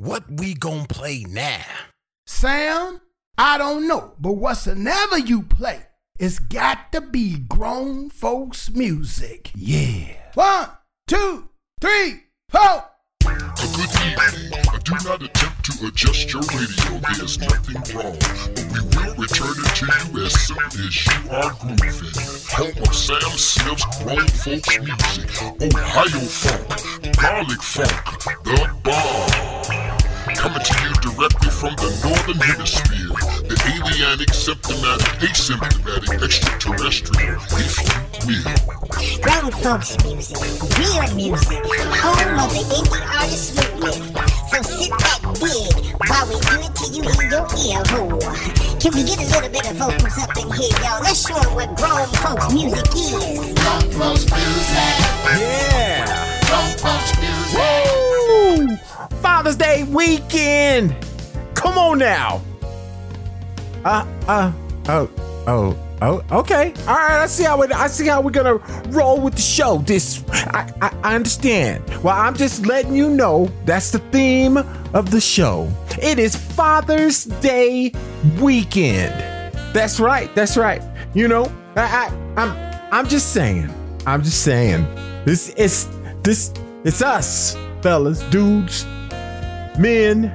What we gonna play now? Sam, I don't know, but whatsoever you play, it's got to be grown folks music. Yeah. 1, 2, 3, 4. I do not attempt to adjust your radio. There's nothing wrong, but we will return it to you as soon as you are grooving. Home of Sam Smith's grown folks music, Ohio funk, garlic funk, the bar. Coming to you directly from the Northern Hemisphere, the alienic, symptomatic, asymptomatic, extraterrestrial, if you will. Grown folks music, weird music, home of the indie artist movement. So sit back big while we do it to you in your ear hole. Can we get a little bit of vocals up in here, y'all? Let's show them what grown folks music is. Grown folks music. Yeah. Grown folks music. Woo! Father's Day weekend. Come on now. Okay. All right. I see how we're gonna roll with the show. I understand. Well, I'm just letting you know that's the theme of the show. It is Father's Day weekend. That's right. That's right. You know, I'm just saying. I'm just saying. It's us, fellas, dudes, men,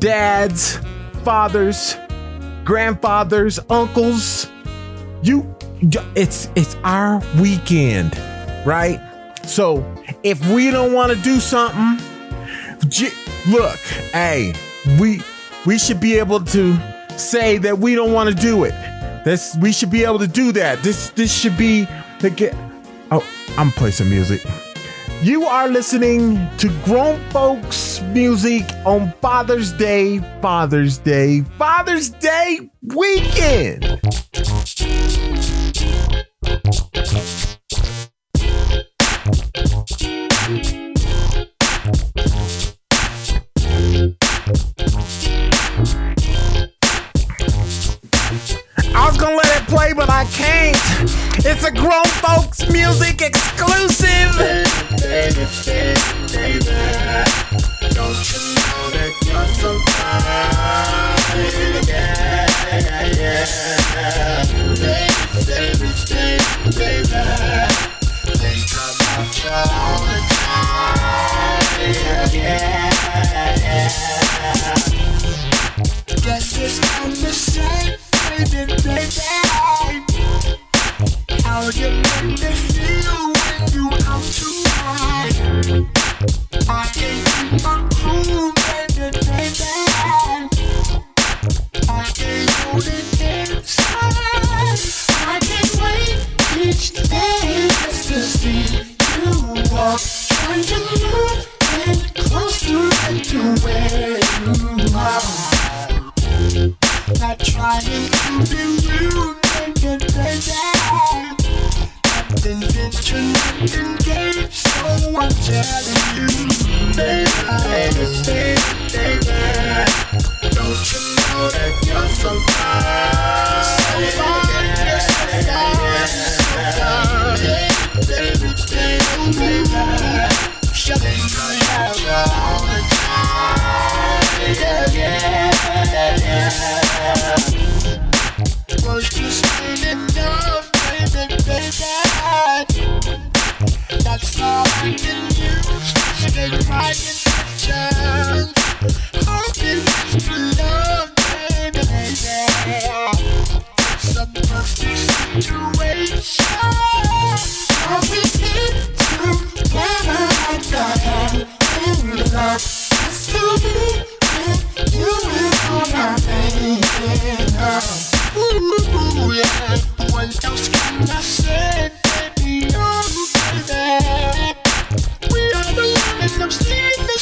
dads, fathers, grandfathers, uncles. It's our weekend, right? So if we don't want to do something, look, hey, we should be able to say that we don't want to do it. We should be able to do that. This should be the get. Oh, I'm gonna play some music. You are listening to Grown Folks Music on Father's Day weekend. I was gonna let it play, but I can't. It's a Grown Folks Music exclusive. Baby, don't you know that you're so fine? Yeah. Baby, think about you all the time. Yeah. That's just how you say. Baby, how you make me feel when you out tonight. I can't keep my cool, baby. I can't hold it inside. I can't wait each day just to see you walk, trying to move and closer to where you are. I try to be real, baby. Nothing ventured, nothing gave, so I'm telling you, baby. Don't you know that you're so fine? So fine, baby, baby, baby, baby. Yeah. Well, you said enough, baby, baby. That's all I can use to stay right in the chance. Hoping it's for love, baby, baby. It's a perfect situation. I'll be here together like I am in love. It's to be. You are my baby now. Ooh, yeah. What else can I say, baby? Oh, baby. We are the one and I'm sleeping.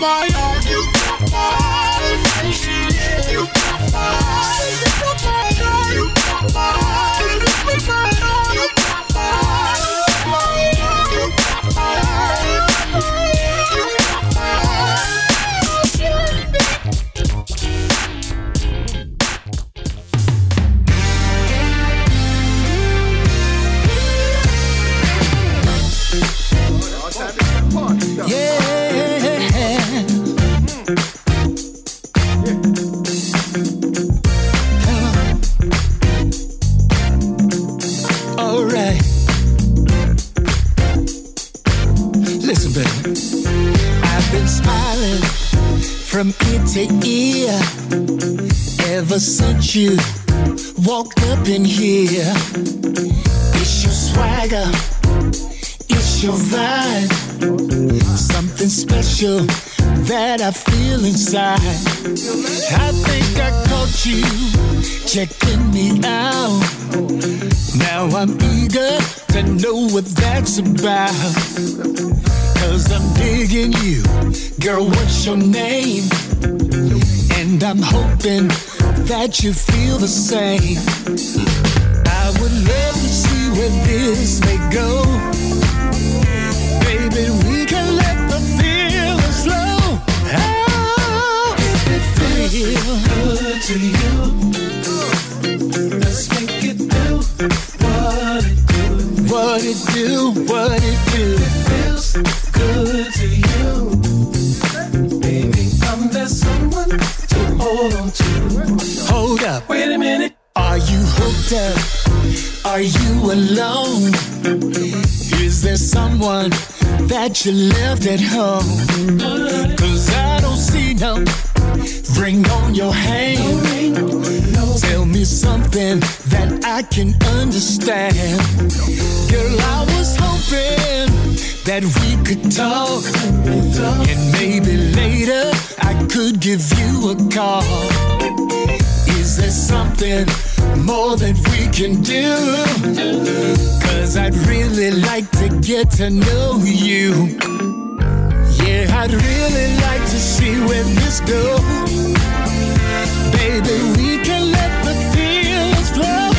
my heart. You got my heart. You got my heart. You got my heart. You got my heart. You got my from ear to ear, ever since you walked up in here. It's your swagger, it's your vibe, something special that I feel inside. I think I caught you checking me out. Now I'm eager to know what that's about. 'Cause I'm digging you, girl, what's your name? And I'm hoping that you feel the same. I would love to see where this may go. Baby, we can let the feelings flow. Oh, if it feels good to you, let's make it do what it do. What it do, what it do. It feels good to you, baby. I'm that someone to hold on to. Hold up, wait a minute. Are you hooked up? Are you alone? Is there someone that you left at home? 'Cause I don't see no ring on your hand. Tell me something that I can understand. Girl, I was hoping that we could talk, and maybe later I could give you a call. Is there something more that we can do? 'Cause I'd really like to get to know you. Yeah, I'd really like to see where this goes. Baby, we can let the feelings flow.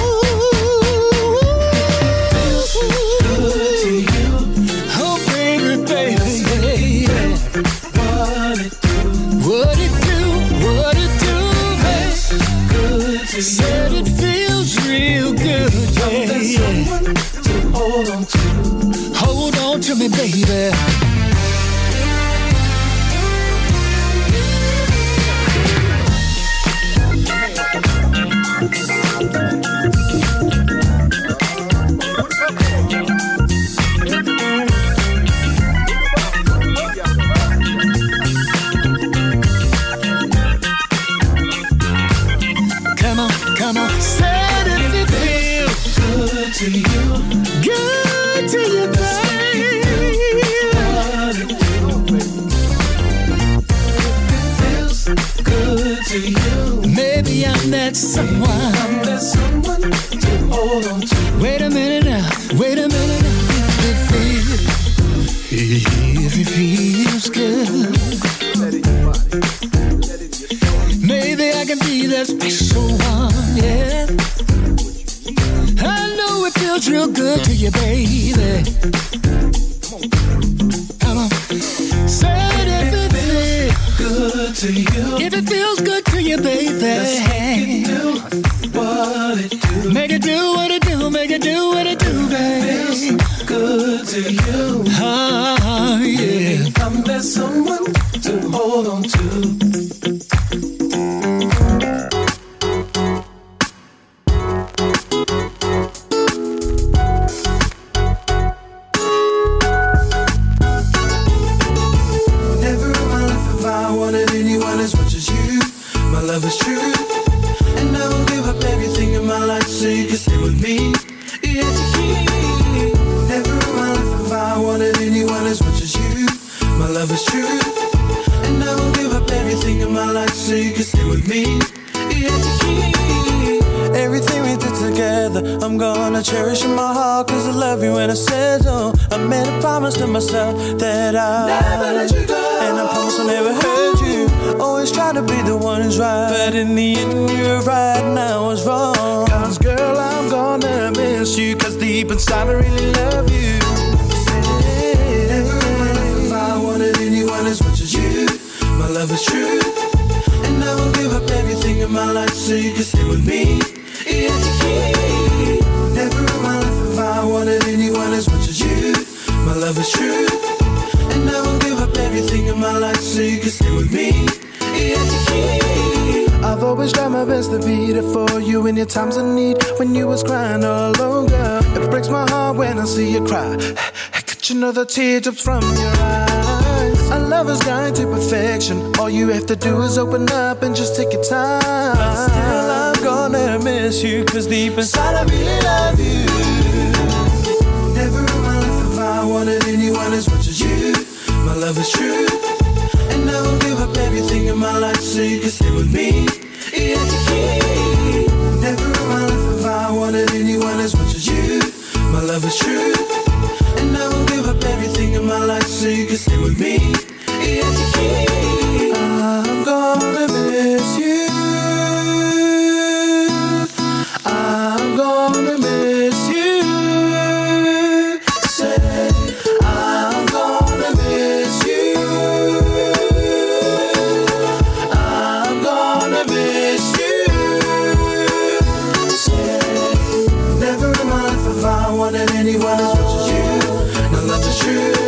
Said it feels real good, yeah. There's someone to hold on to. Hold on to me, baby. I'm gonna cherish in my heart, 'cause I love you and I said so. I made a promise to myself that I'll never let you go. And I promise I'll never hurt you. Always try to be the one who's right, but in the end you're right and I was wrong. Cause girl, I'm gonna miss you, cause deep inside I really love you. If I wanted anyone as much as you, my love is true. And I will give up everything in my life so you can stay with me. Never in my life if I wanted anyone as much as you. My love is true. And I will give up everything in my life so you can stay with me. I've always tried my best to be there for you in your times of need, when you was crying all alone, girl. It breaks my heart when I see you cry. I could you know the teardrops from your eyes. Our love is going to perfection. All you have to do is open up and just take your time. But still I'm gonna miss you, cause deep inside I really love you. Never in my life if I wanted anyone as much as you. My love is true. And I will give up everything in my life so you can stay with me. Never in my life if I wanted anyone as much as you. My love is true. And I will give up everything in my life so you can stay with me. I'm gonna miss you. I'm gonna miss you. Say, I'm gonna miss you. I'm gonna miss you. Say, never in my life have I wanted anyone as much as you. Now that's the truth.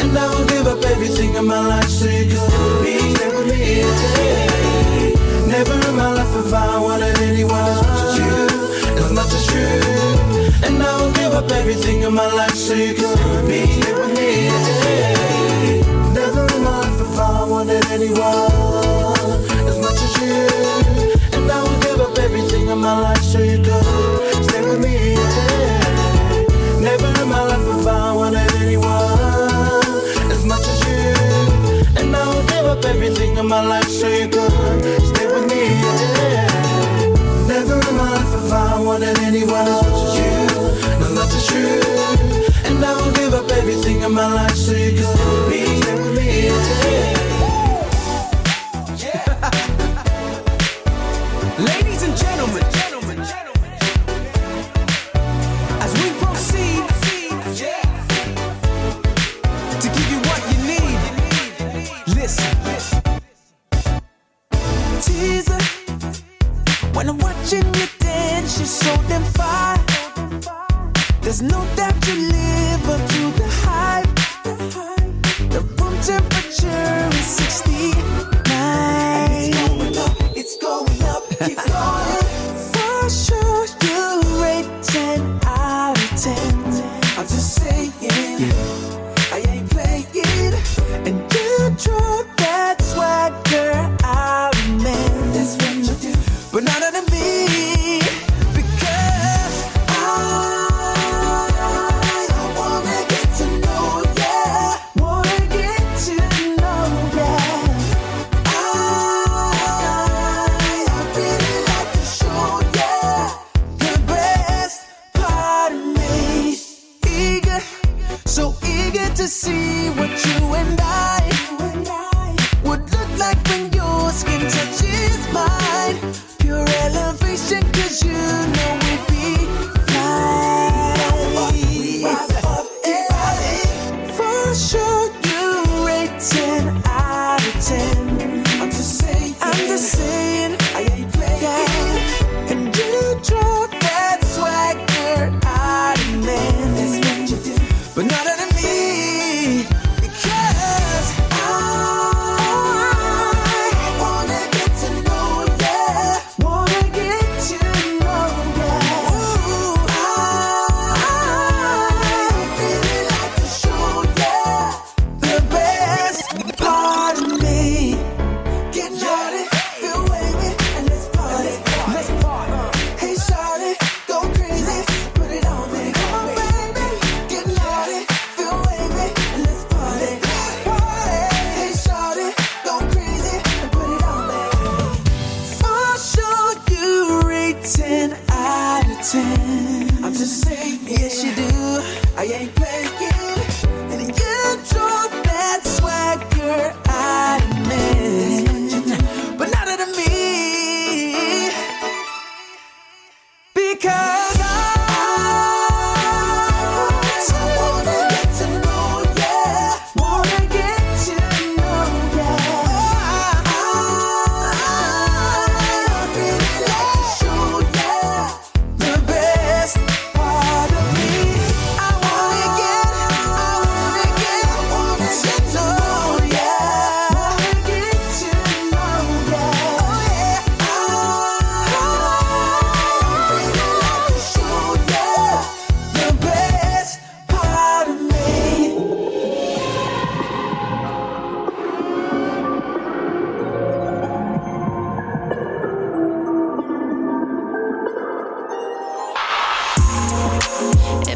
And I will give up everything in my life so you can stay with me. Never in my life have I wanted anyone as much as you. That's just true. And I will give up everything in my life so you can stay with me. Stay with me. Never in my life if I wanted anyone as much as you. And I will give up everything in my life so you could stay with me. Never in my life if I wanted anyone as much as you. And I will give up everything in my life so you could stay with me. Never in my life if I wanted anyone as much as you. No, that's the truth. And I will give up everything in my life so you can stay with me. Yeah. Ladies and gentlemen, as we proceed to give you what you need, listen. Teaser. When I'm watching you dance, you're so damn fine. There's no doubt you live up to the hype. The room temperature is 69. It's going up, keep going. For sure, you rate 10 out of 10. I'm just saying, I ain't playing. And you draw that swagger out of men. That's what you do. But not out of me, because I wanna get to know ya. I really like to show ya the best part of me. Eager, so eager to see what you and I would look like when your skin touches mine. Pure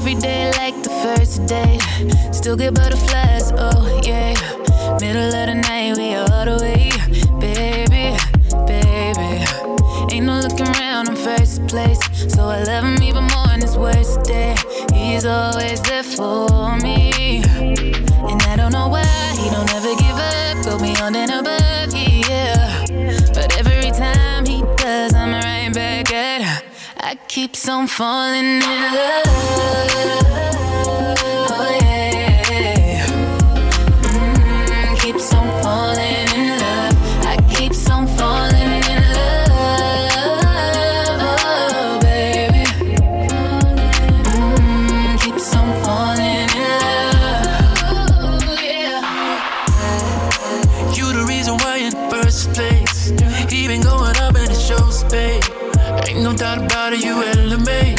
every day like the first day. Still get butterflies, oh yeah. Middle of the night, we all the way. Baby, baby, ain't no looking around, I'm first place. So I love him even more on his worst day. He's always there for me, and I don't know why he don't ever give up, go beyond and above, yeah. But every time he does, I'm right back at. I keeps on falling in love. Oh yeah, keeps on falling in love. I keeps on falling in love, oh baby. Keeps on falling in love. Ooh, yeah. You the reason why in first place. Even going up in the show space. Ain't no doubt about it, you elevate.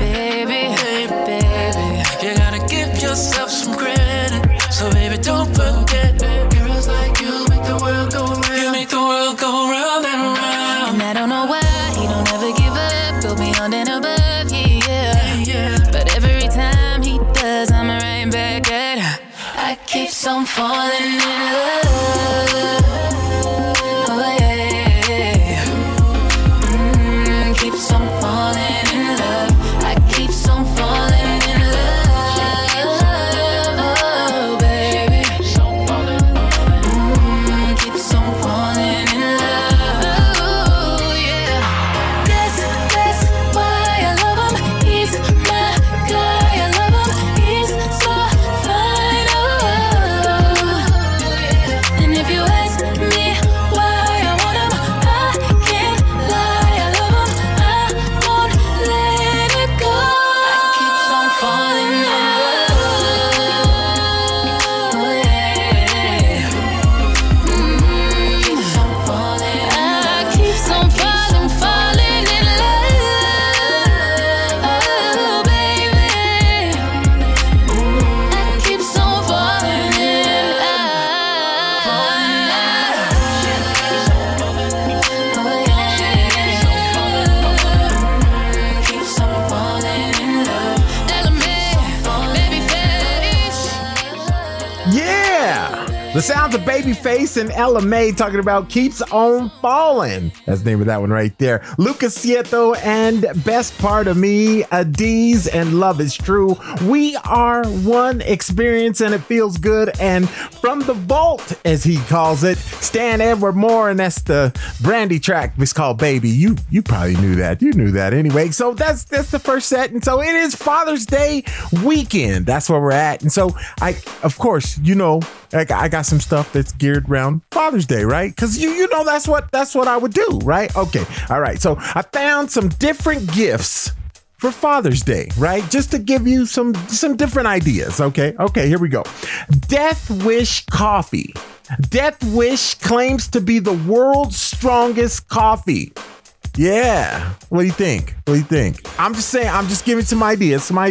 Baby, baby, you gotta give yourself some credit. So baby, don't forget, girls like you make the world go round. You make the world go round and round. And I don't know why he don't ever give up, go beyond and above, yeah. But every time he does, I'm right back at her. I keep on falling in love. The sounds of Babyface and LMA talking about Keeps on Falling. That's the name of that one right there. Lucas Sieto and Best Part of Me, Adiz and Love Is True. We are one experience and it feels good. And from the vault, as he calls it, Stan Edward Moore, and that's the Brandy track. It's called Baby. You probably knew that. You knew that anyway. So that's the first set. And so it is Father's Day weekend. That's where we're at. And so I, of course, you know, I got some stuff that's geared around Father's Day, right? Because you know that's what I would do, right? Okay, all right. So I found some different gifts for Father's Day, right? Just to give you some different ideas. Okay, here we go. Death Wish Coffee. Death Wish claims to be the world's strongest coffee. Yeah. What do you think? I'm just saying, I'm just giving some ideas. A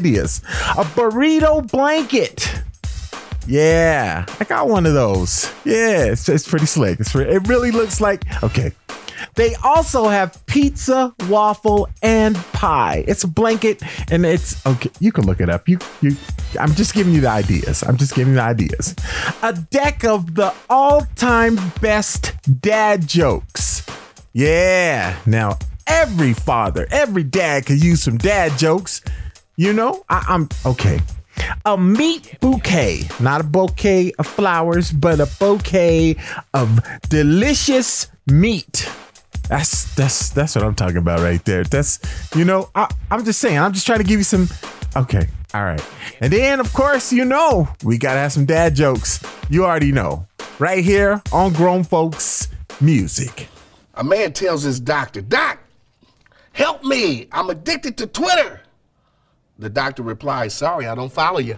burrito blanket. Yeah, I got one of those. Yeah, it's pretty slick. It really looks like, okay. They also have pizza, waffle, and pie. It's a blanket, and it's, okay, you can look it up. I'm just giving you the ideas. A deck of the all-time best dad jokes. Yeah, now every father, every dad could use some dad jokes. You know, I'm, okay. A meat bouquet, not a bouquet of flowers, but a bouquet of delicious meat. That's what I'm talking about right there. That's, you know, I'm just saying, I'm just trying to give you some. Okay. All right. And then, of course, you know, we got to have some dad jokes. You already know right here on Grown Folks Music. A man tells his doctor, "Doc, help me. I'm addicted to Twitter." The doctor replies, "Sorry, I don't follow you."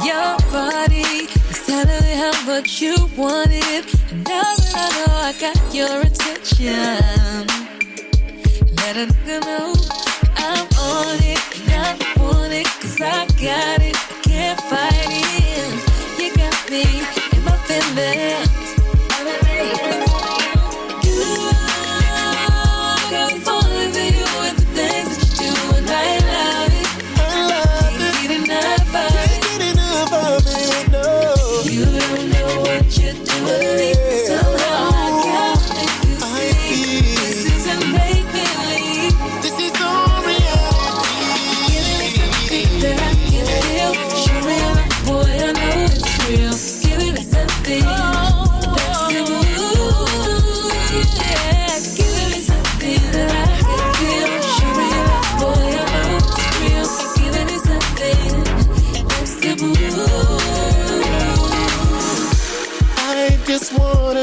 Your body is telling me how much you want it. And now that I know I got your attention, let a nigga know I'm on it. And I want it, cause I got it. I can't fight it. You got me. Feelings.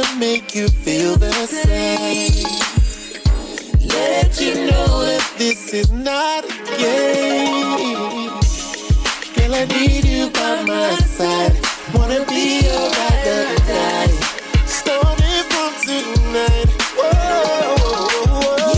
to make you feel the same. Let you know if this is not a game. Girl, I need you by my side. Wanna be your ride or die. Starting from tonight. Whoa. Don't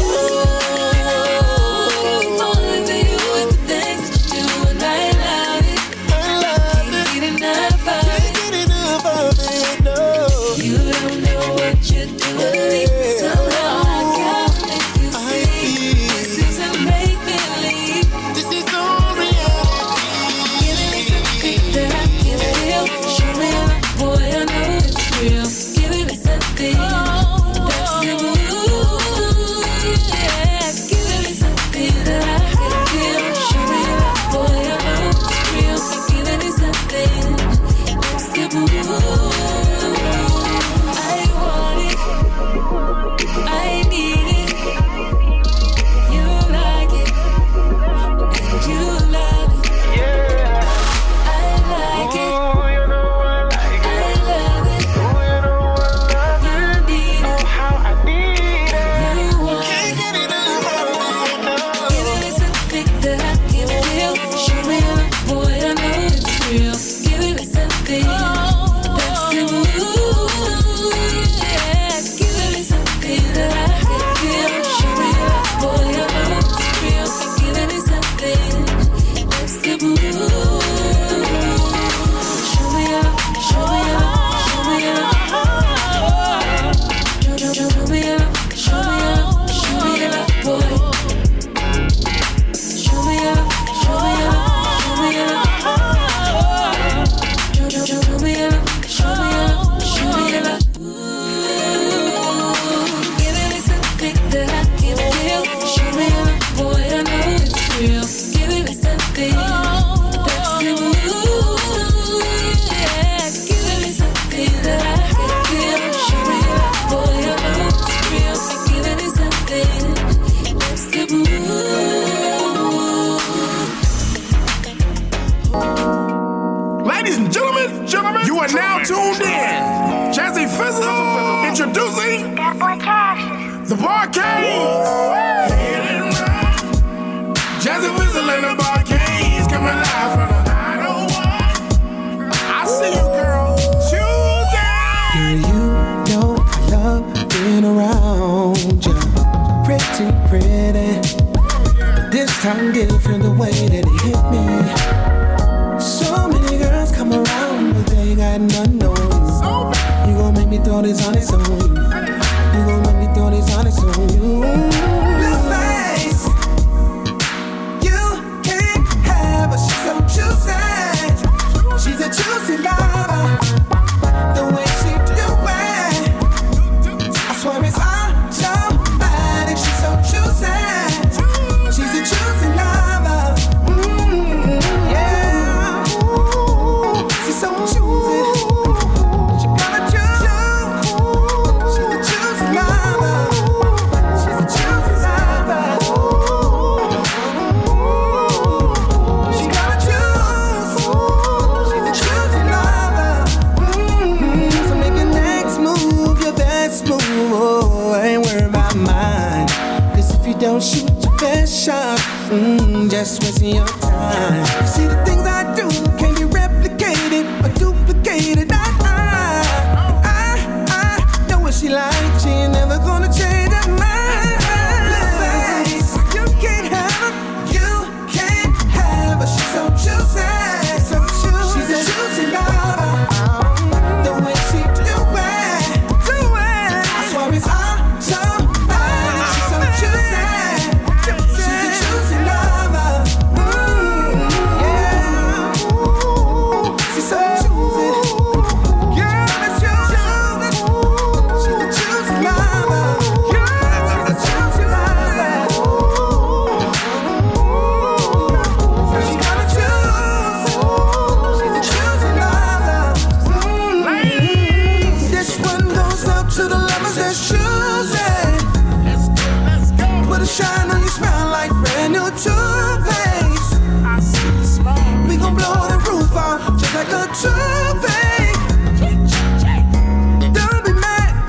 be mad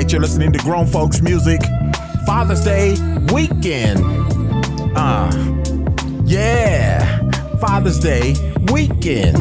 night. You're listening to Grown Folks Music. Father's Day weekend. Yeah. Father's Day weekend.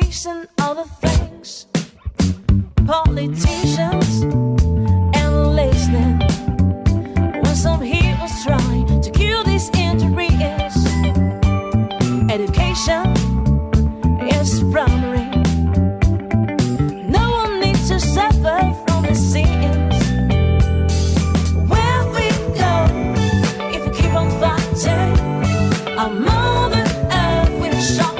weeks and other things, politicians and listening, when some heroes try to cure these injuries, education is primary, no one needs to suffer from the sins. Where we go, if we keep on fighting, our mother earth will shock.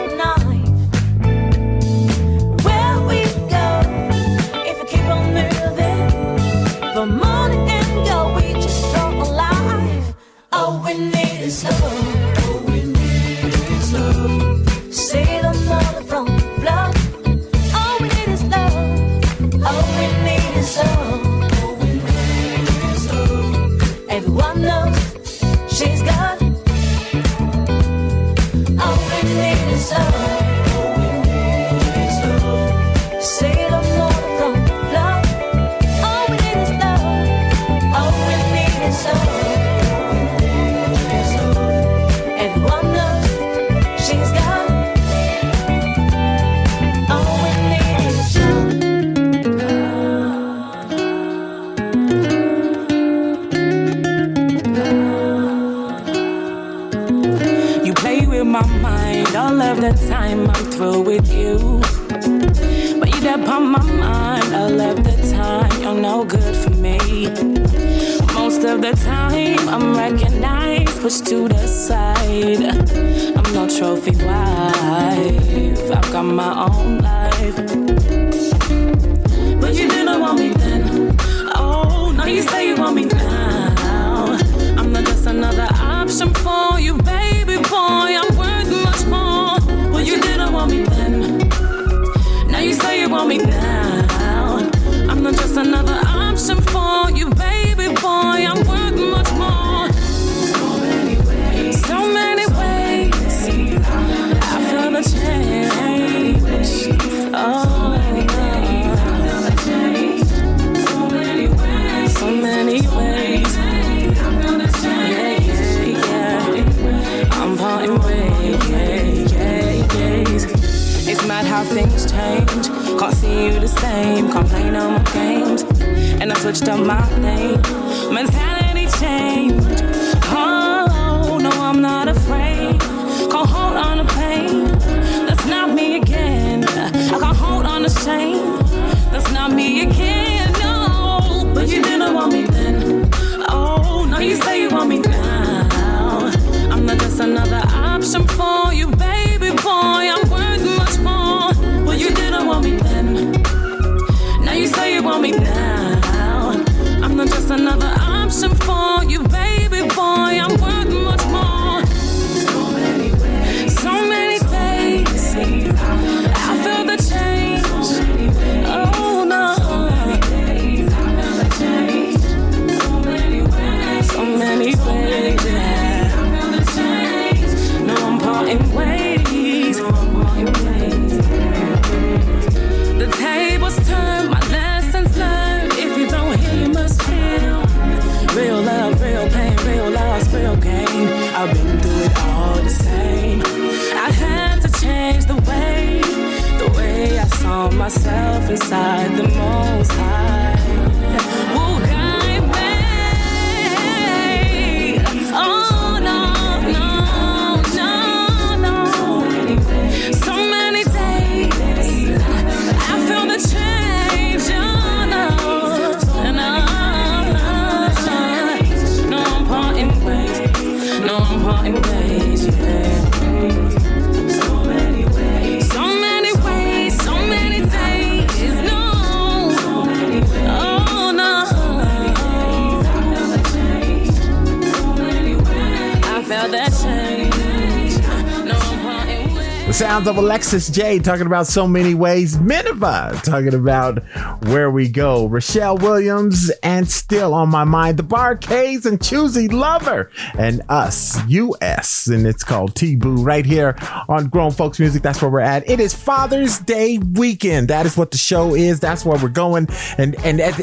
Sounds of Alexis J talking about so many ways. Minerva talking about where we go. Rochelle Williams and Still on My Mind. The Bar Kays and Choosy Lover. And us, U.S. And it's called T-Boo right here on Grown Folks Music. That's where we're at. It is Father's Day weekend. That is what the show is. That's where we're going. And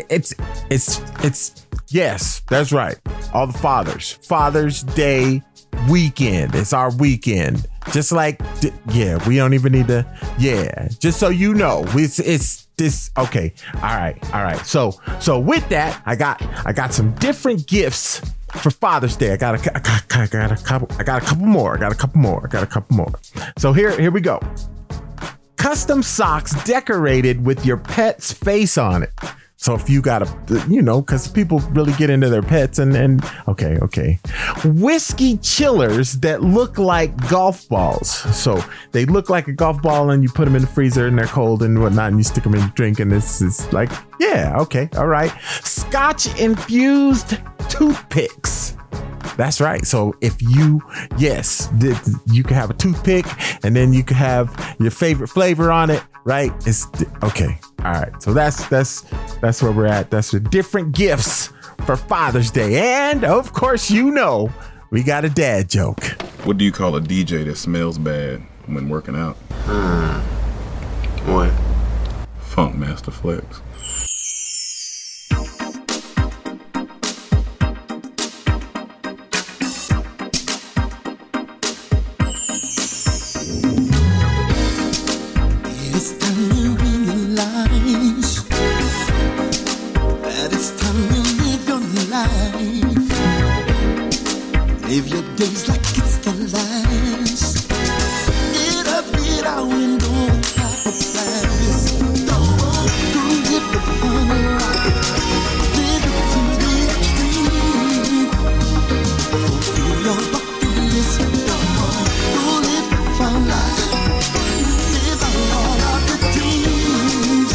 it's yes, that's right. All the fathers. Father's Day weekend. It's our weekend. Just like, yeah, we don't even need to. Yeah, just so you know, it's this. Okay, all right. So with that, I got some different gifts for Father's Day. I got a couple more. So here we go. Custom socks decorated with your pet's face on it. So if you got a, because people really get into their pets and okay. Whiskey chillers that look like golf balls. So they look like a golf ball and you put them in the freezer and they're cold and whatnot and you stick them in the drink and this is like, yeah, okay, all right. Scotch infused toothpicks. That's right. So if you can have a toothpick and then you can have your favorite flavor on it. Right. It's okay. All right. So that's where we're at. That's the different gifts for Father's Day. And of course, we got a dad joke. What do you call a DJ that smells bad when working out? What? Funk Master Flex. Live your days like it's the last. Get out and don't pass the fast. Don't live the fun life. Live it to the extreme. Fulfill your bucket list. Don't live the fun life. Live out all of the dreams.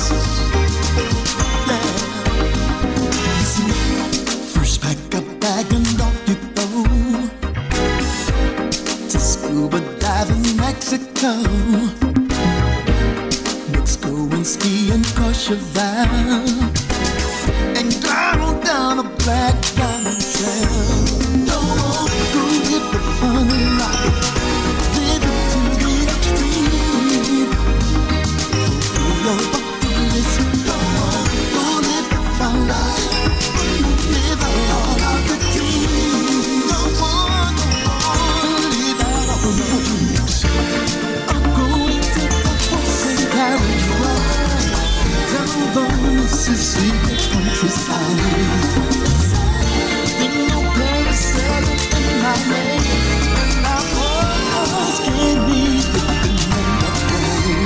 Yeah. Listen up. First pack a bag and off you go. Scuba dive in Mexico. Let's go and ski in Courchevel and drive on down a black diamond trail. Go live the fun life, live it to the extreme. Fulfill your bucket list. Go live the fun life. Live out all of the dreams. Mississippi countryside. Then your parents said it in my name, and my voice gave me the feeling of rain.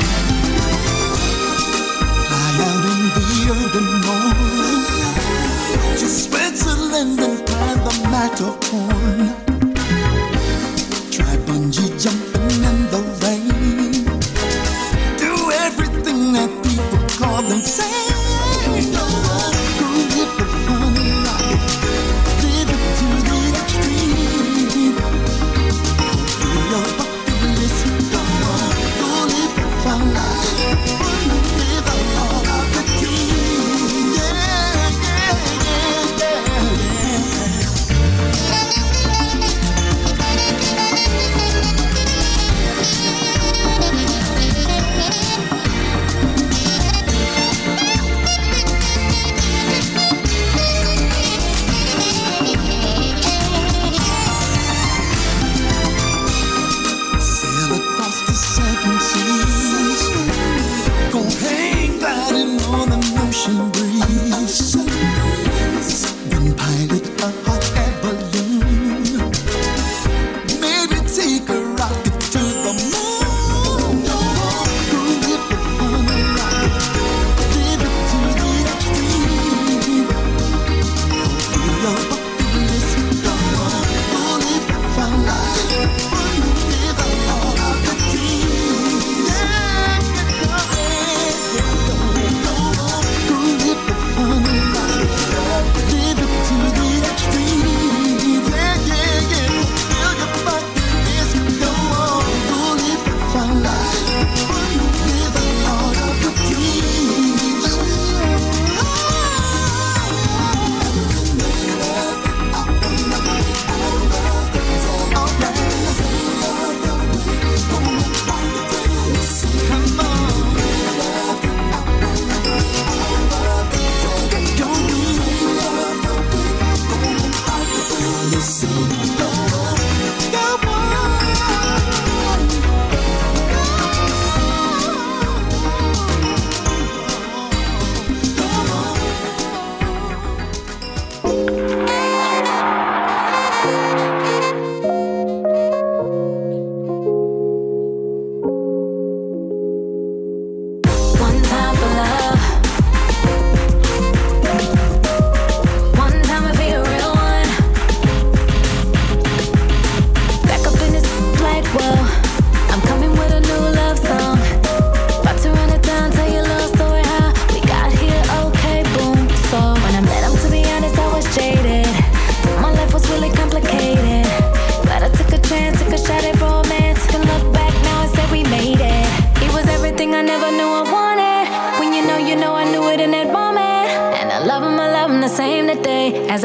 Fly out in the urban morn, to Switzerland and climb the Matterhorn. Try bungee jumping in the rain. Do everything that people call insane.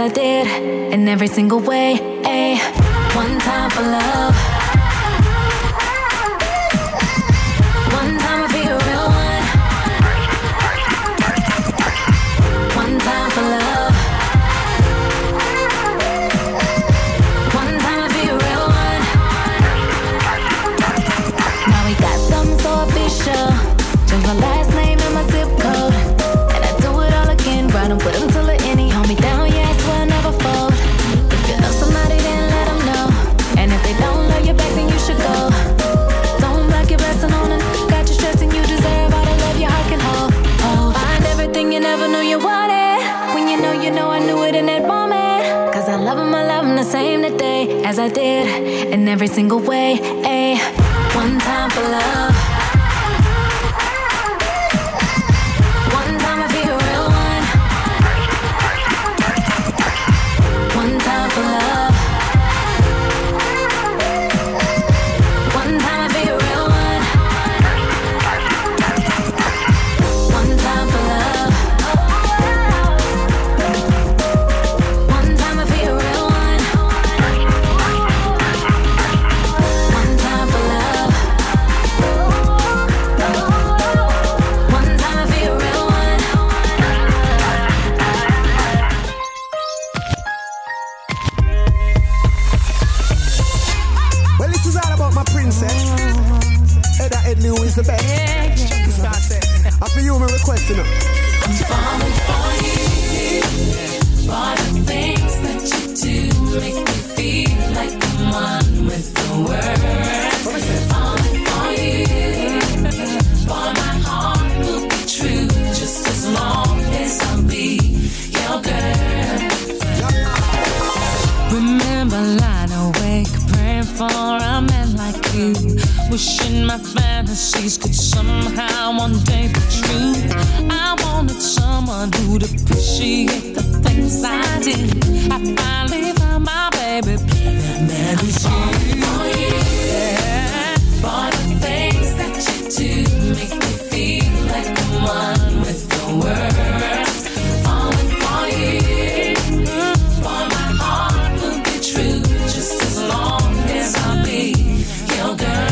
I did in every single way. Ay, one time for love. One time I'll be a real one. One time for love. One time I'll be a real one. Now we got something so official. Change my last name and my zip code. And I do it all again, riding with them till the end. He hold me down, yeah. Same today as I did in every single way. Ay, one time for love. One time I'll be a real one. One time for love. One time I'll be a real one. One time for love. One time I'll be a real one. The best. Yeah, yeah. Start I feel you my request, you know. I'm falling for you. For the things that you do make me feel like I'm one with the world. Falling for you. For my heart will be true just as long as I'll be your girl. Remember lying awake praying for a man like you. Wishing my fantasies could somehow one day be true. I wanted someone who'd appreciate the things I did. I finally found my baby, the man who's you. Yeah. For the things that you do make me feel like I'm one with the world. Falling for you. For my heart will be true just as long as I'll be your girl.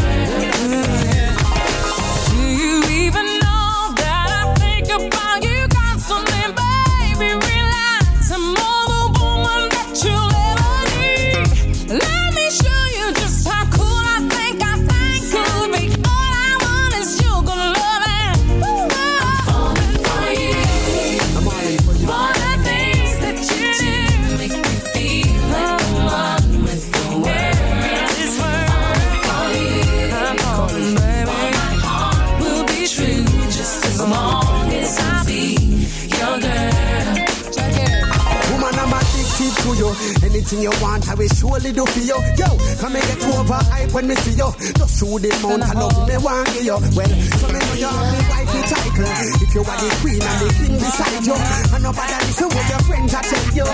Anything you want, I will surely do for you. Yo, come and get over hype when me see you. Just shoot the mount, I love me, want to you. Well, so me know you have me wife in title. If you are the queen and the king beside you, and nobody listen what your friends are telling you.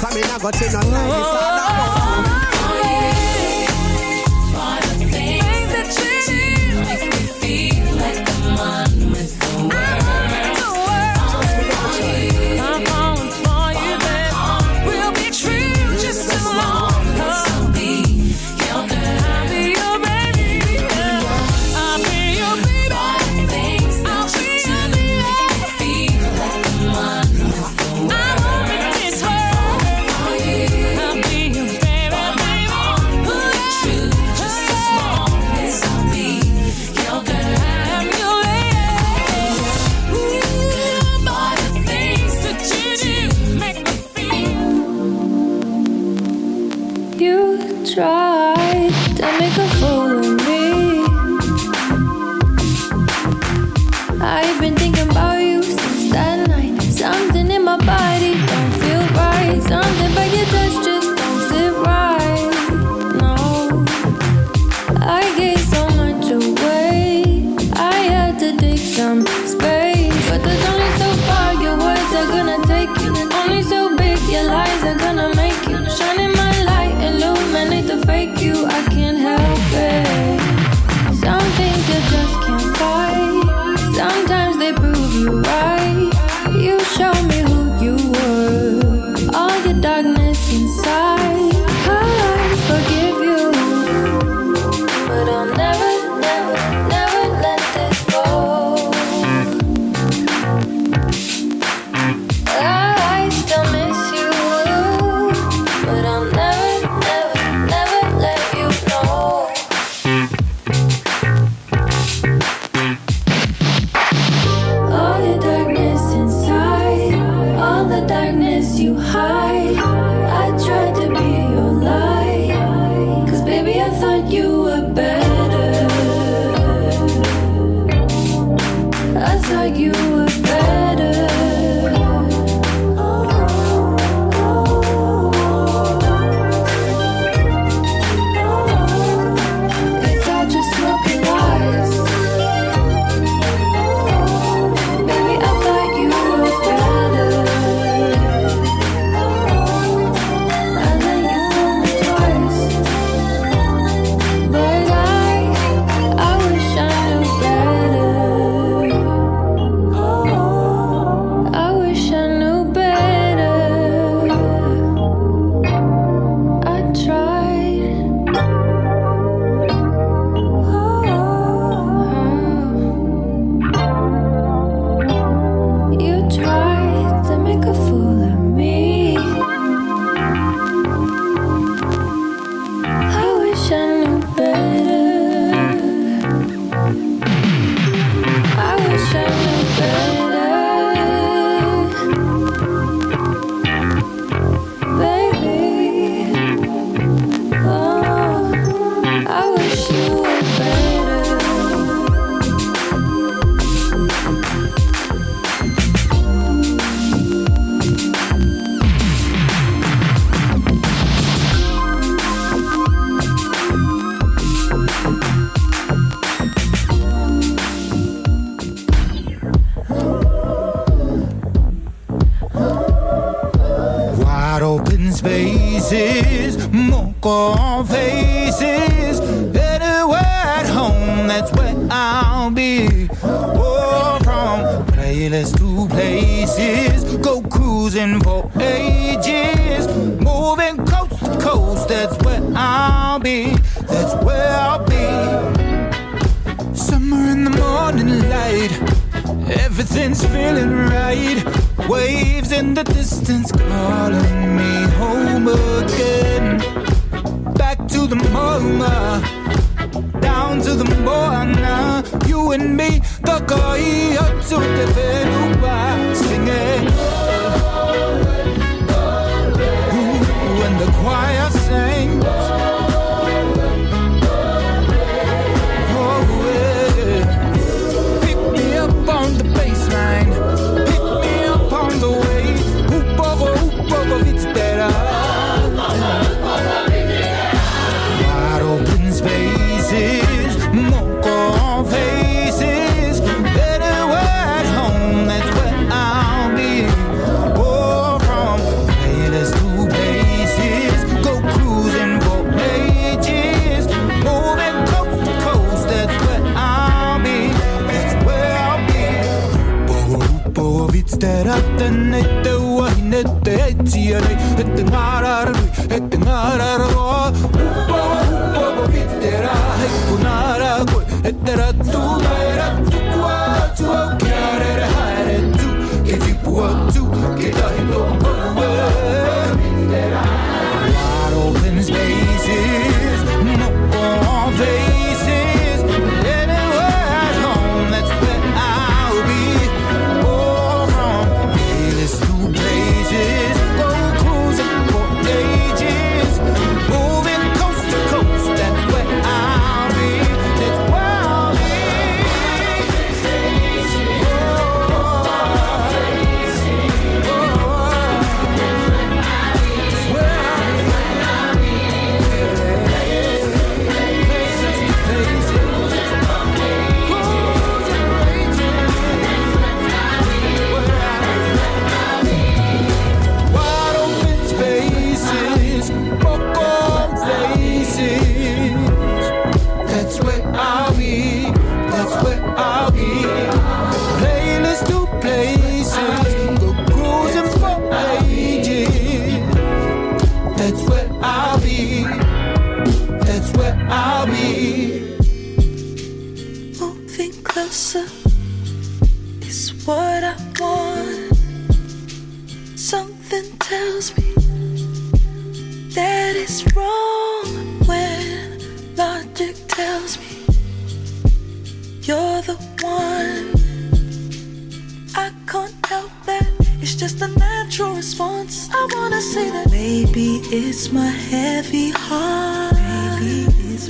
Come in, I got you, not like it's all about. For the things that you do, make me feel like I'm one with the world. Tried to make a fool of me. I've been thinking about you since that night. Something in my body don't feel right. Something about your touch just don't sit right. No, I gave so much away. I had to dig some space, but there's only so far your words are gonna take you. Only so big your lies are gonna make you. Shining my light, illuminate the fake you. I can't help it. Some things you just can't fight. Sometimes they prove you right. You show me who you were. All your dark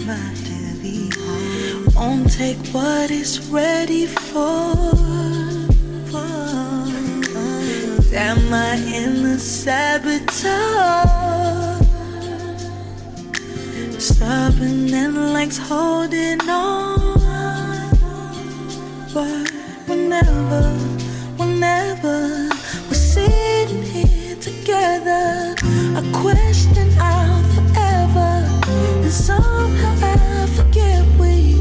mind to be home. Won't take what it's ready for. Damn, I in the saboteur. Stubborn and likes holding on. But whenever we're sitting here together, I question our forever. And somehow I forget we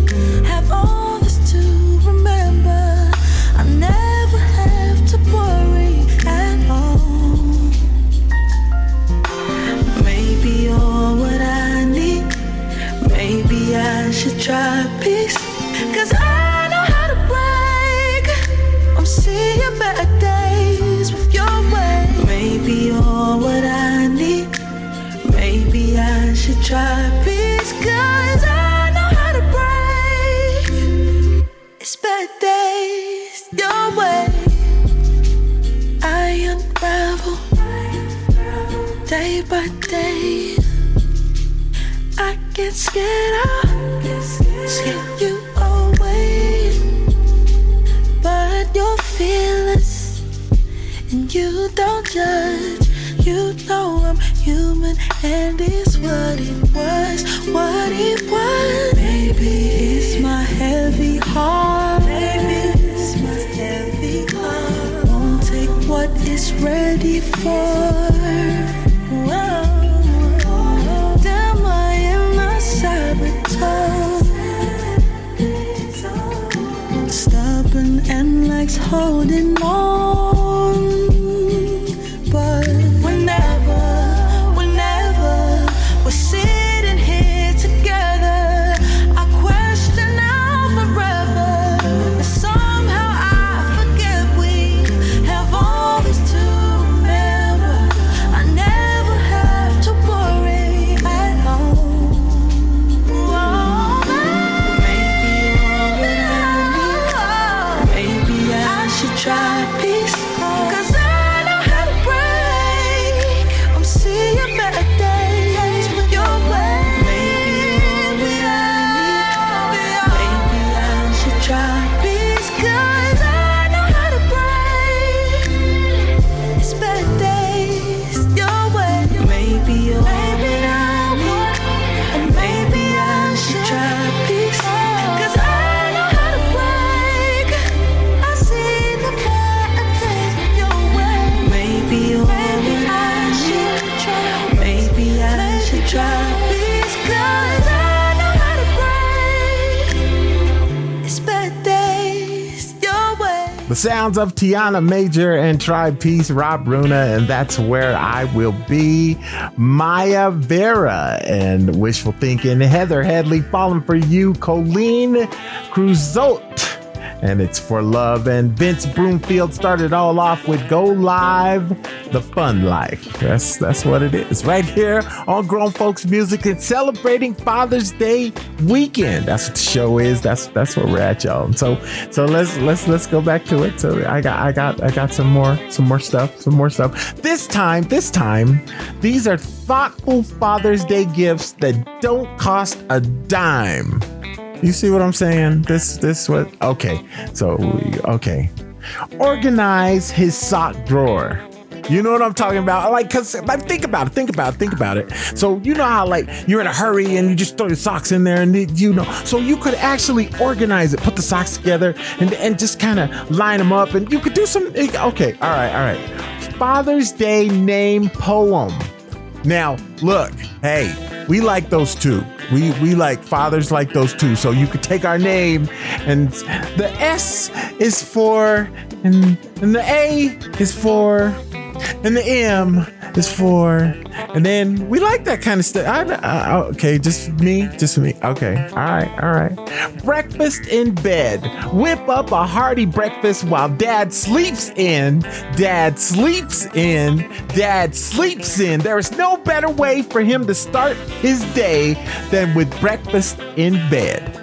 have all this to remember. I never have to worry at all. Maybe all what I need, maybe I should try peace. 'Cause I know how to break. I'm seeing better days with your way. Maybe all what I need, maybe I should try peace. 'Cause I know how to break. It's bad days your way. I unravel day by day. I get scared, I'll scare you away. But you're fearless and you don't judge. You know I'm human and it's what it was, what it was. Maybe it's my heavy heart. Maybe it's my heavy heart. Won't take what it's ready for. Stubborn and likes holding on. But whenever we're sitting here together, I question our forever. And somehow I forget we have all this to remember. I never have to worry at all. Maybe I should try peace. 'Cause I know how to break. I'm seeing better days with your way. Maybe I should try peace. 'Cause I know how to break. It's better days your way. Maybe all I need, and maybe I should try peace. 'Cause I know how to break. I see the better days with your way. Maybe all I should try. Maybe I should try peace. 'Cause I know how to break. It's better days your way. The sounds of Tiana Major and Tribe Peace, Rob Bruna, and That's Where I Will Be, Maya Vera and Wishful Thinking, Heather Headley, Falling For You, Colleen Cruzot, and It's For Love, and Vince Broomfield started all off with Go Live, The Fun Life. That's what it is right here on Grown Folks Music and celebrating Father's Day weekend. That's what the show is. That's where we're at, y'all. So let's go back to it. So I got some more stuff. This time, these are thoughtful Father's Day gifts that don't cost a dime. You see what I'm saying? Okay. Organize his sock drawer. You know what I'm talking about? Cause think about it. So you know how you're in a hurry and you just throw your socks in there and so you could actually organize it, put the socks together and just kind of line them up and you could do some. Okay. All right. Father's Day name poem. Now, look, hey, we like those too. We like fathers like those too. So you could take our name, and the S is for, and the A is for, and the M is for, and then we like that kind of stuff. Okay, just me. Okay, all right. Breakfast in bed. Whip up a hearty breakfast while Dad sleeps in. There is no better way for him to start his day than with breakfast in bed.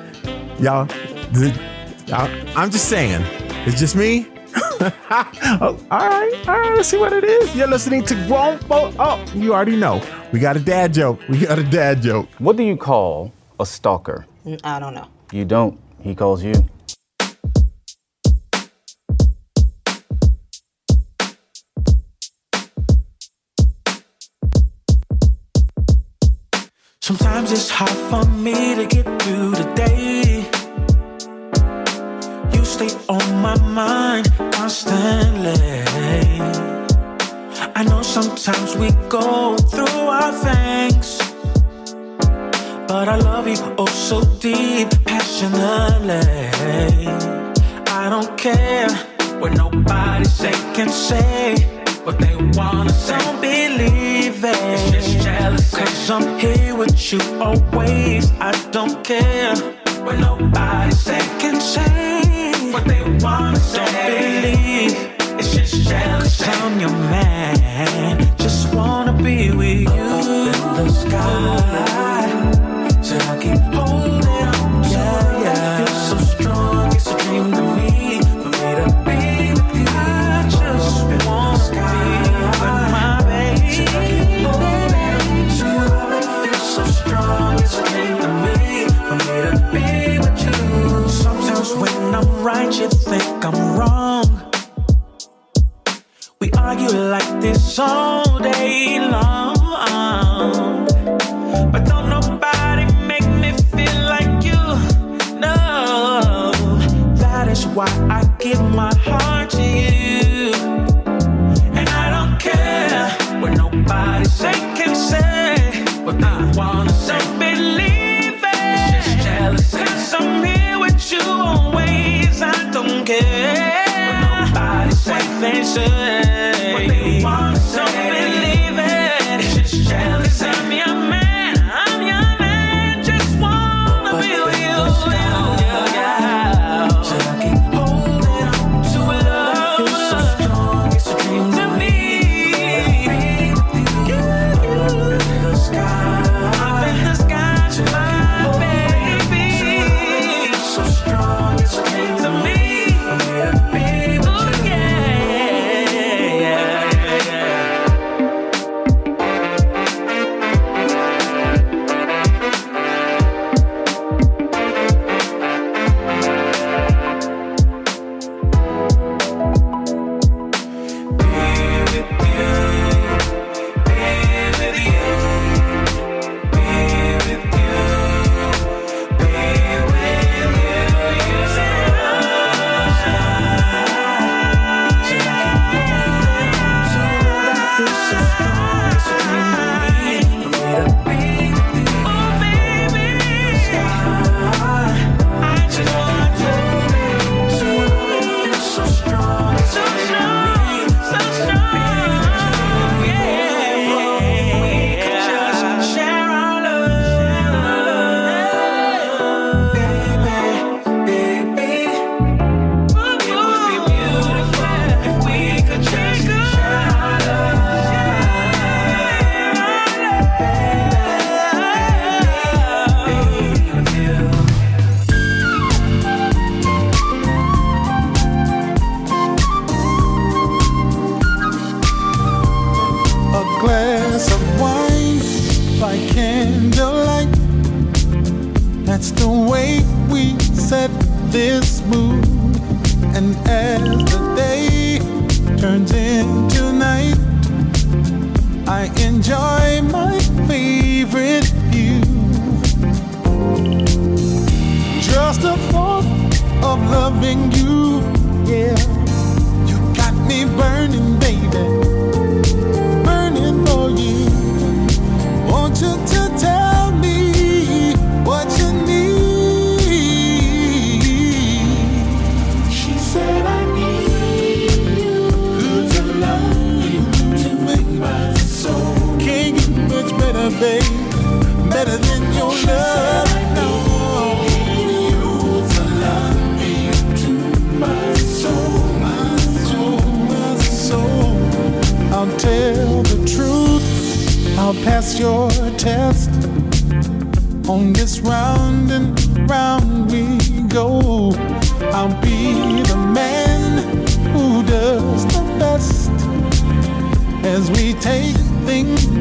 Y'all, I'm just saying. It's just me. All right. Let's see what it is. You're listening to Grown Folks. Oh, you already know. We got a dad joke. What do you call a stalker? I don't know. You don't. He calls you. Sometimes it's hard for me to get through the day. You stay on my mind constantly. I know sometimes we go through our things, but I love you oh so deep, passionately. I don't care what nobody say can say, what they wanna say. Don't believe it. It's just jealousy. 'Cause I'm here with you always. I don't care what nobody say can say, what they wanna say. Don't believe. It's just jealousy. 'Cause I'm your man. Just wanna be with you. Up in the sky, so I keep holding on. Yeah, yeah. I feel so strong. It's a dream to me. For me to be with you. I just want. Sometimes when I'm right, you think I'm wrong. We argue like this all day long, but don't nobody make me feel like you. No, that is why I give my heart to you. And I don't care what nobody say can say, what they wanna say. Don't believe it. It's just jealousy. 'Cause I'm here with you always. I don't care what nobody say, what they say, what they wanna say. Don't believe it. It's just jealousy. 'Cause I'm your man. I'm your man. Just wanna be with you.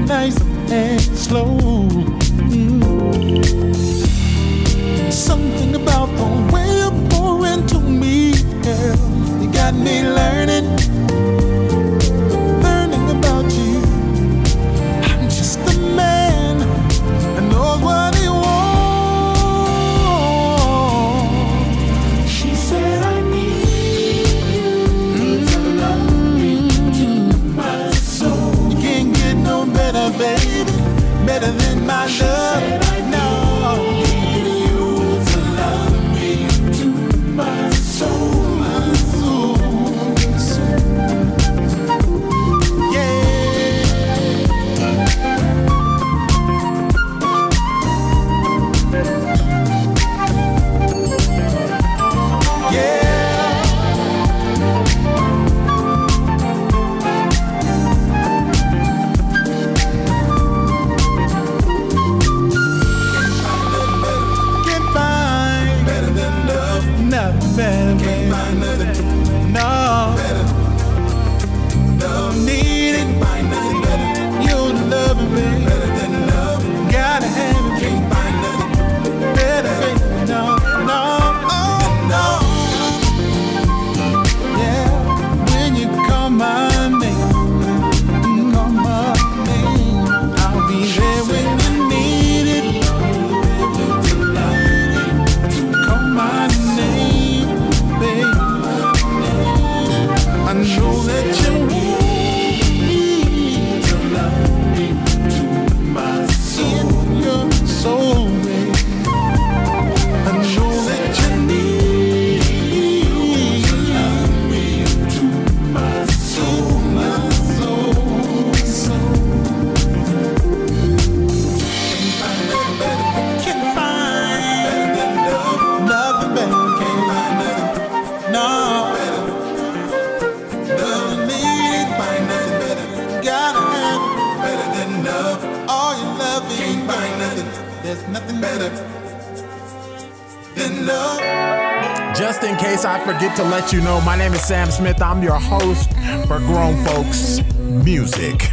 Nice and slow. in love. Just in case I forget to let you know, my name is Sam Smith. I'm your host for Grown Folks Music.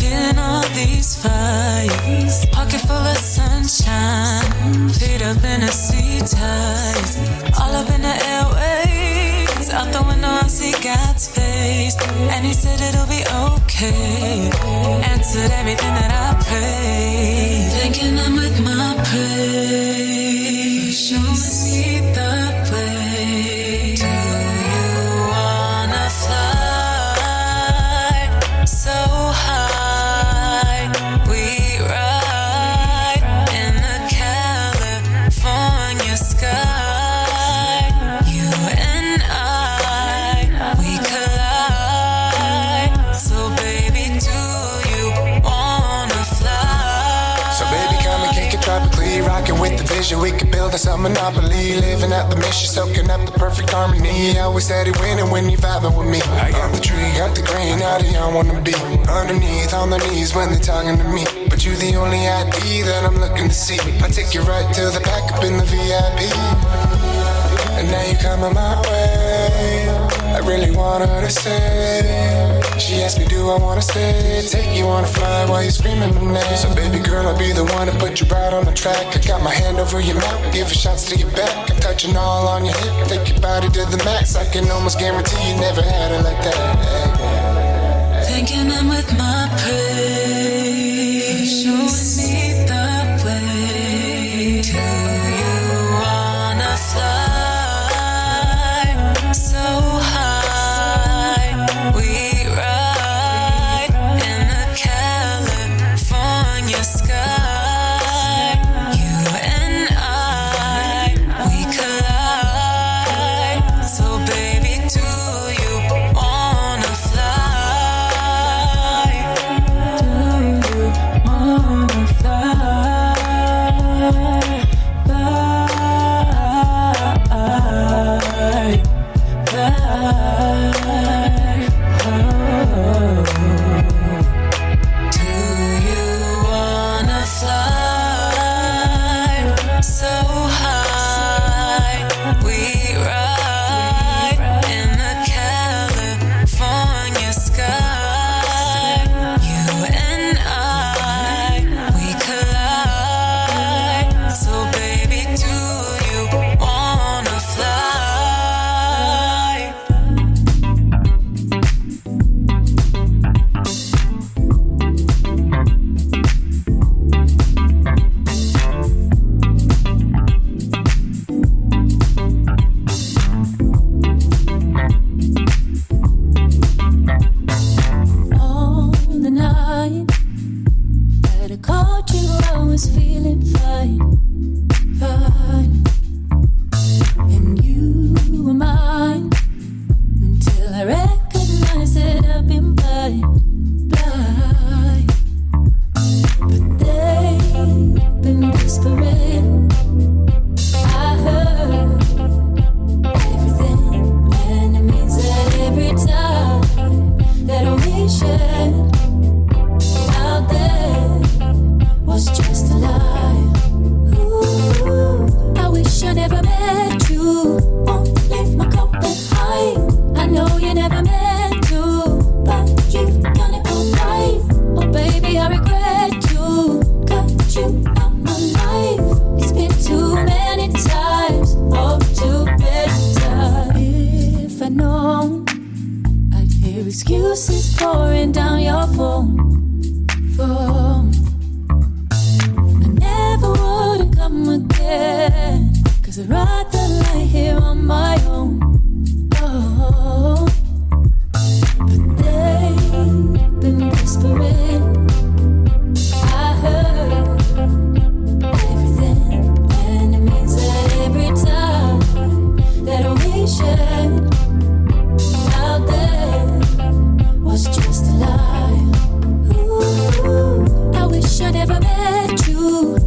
Feeling all these fires, pocket full of sunshine, feet up in the sea tides, all up in the airwaves. Out the window I see God's face, and He said it'll be okay. Answered everything that I prayed, thinking I'm with my praise. Show me the way. Do you wanna fly? So high, we ride in the California sky. You and I, we collide. So baby, do you wanna fly? So baby, come and kick it tropically, rocking with the vision. We could build us a monopoly, living out the mission, soaking up the perfect harmony. Always steady winning when you vibing with me. I got the tree, got the green, out of y'all wanna be. Underneath, on the knees when they're talking to me. But you the only ID that I'm looking to see. I take you right to the back up in the VIP. And now you coming my way. I really want her to stay. She asked me, do I wanna stay? Take you on a fly while you're screaming my name. So baby girl, I'll be the one to put you right on the track. I got my hand over your mouth, giving shots to your back. I'm touching all on your hip, take your body to the max. I can almost guarantee you never had it like that. Thinking I'm with my praise, showing me the way. Do you wanna fly so high? We I wish I never met you.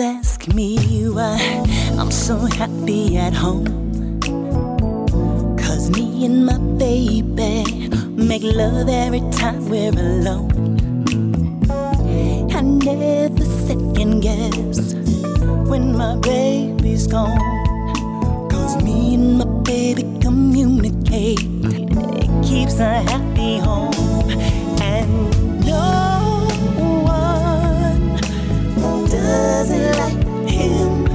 always ask me why I'm so happy at home. Cause me and my baby make love every time we're alone. I never second guess when my baby's gone. Cause me and my baby communicate, it keeps a happy home. And no doesn't like him,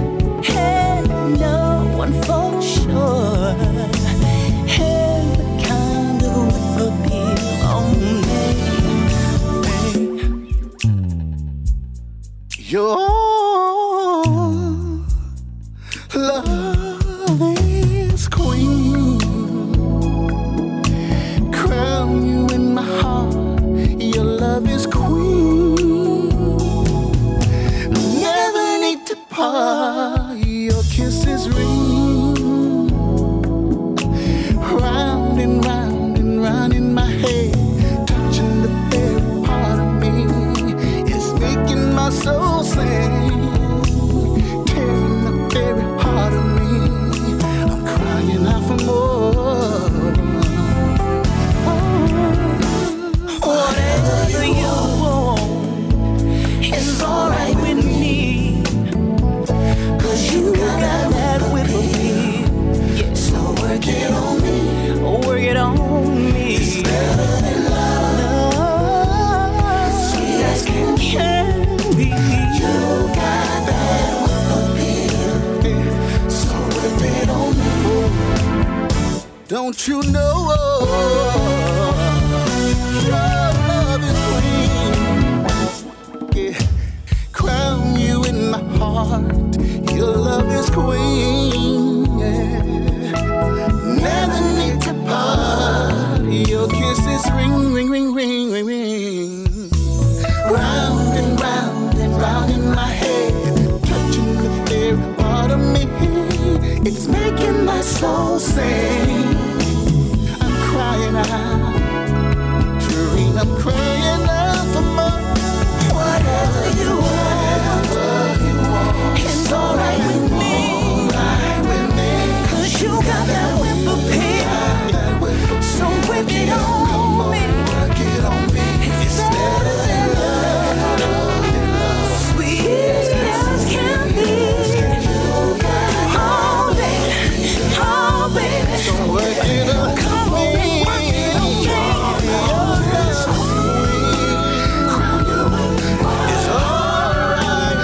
and no one for sure has the kind of whip appeal on me. Your love is queen, crown you in my heart. Your love is queen. Your kisses ring round and round and round in my head, touching the very part of me. It's making my soul sing, tearing the very heart of me. I'm crying out for more. Oh, whatever you want is alright with me. You got that whip appeal, so work it on me, work it on me. It's better than love, sweet as can be. You got that whip appeal, so whip it on me. Don't you know your love is queen? Yeah. Crown you in my heart. Your love is queen, yeah. Never need to part. Your kisses ring, ring, ring, ring, ring, ring. Round and round and round in my head, touching the very part of me. It's making my soul sing. I'm crying out, Shireen, I'm crying out for more. Whatever you want. It's alright with me, cause you got that whip appeal, so whip it on me. It's better than love, sweet as can be. Oh baby, oh baby, so work it on, come on, work it on me. Your love is alright.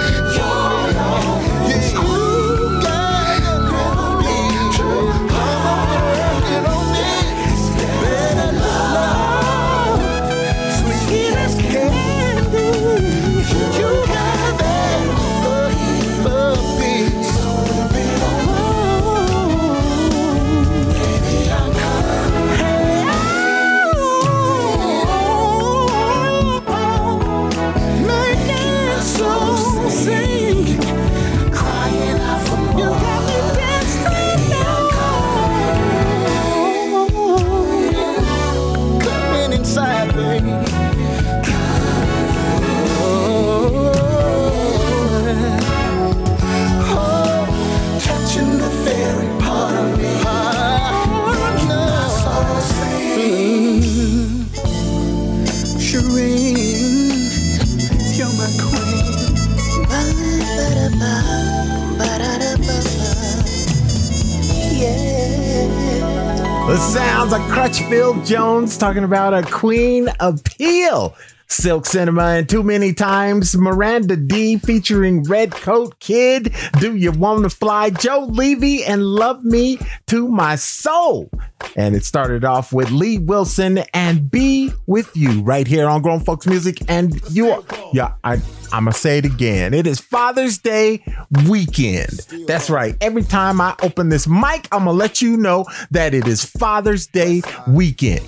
The sounds of Crutchfield Jones talking about a queen appeal. Silk Cinema and Too Many Times. Miranda D featuring Red Coat Kid. Do You Wanna Fly? Joe Levy and Love Me to My Soul. And it started off with Lee Wilson and Be With You right here on Grown Folks Music. And you are, yeah, I'm going to say it again. It is Father's Day weekend. That's right. Every time I open this mic, I'm going to let you know that it is Father's Day weekend.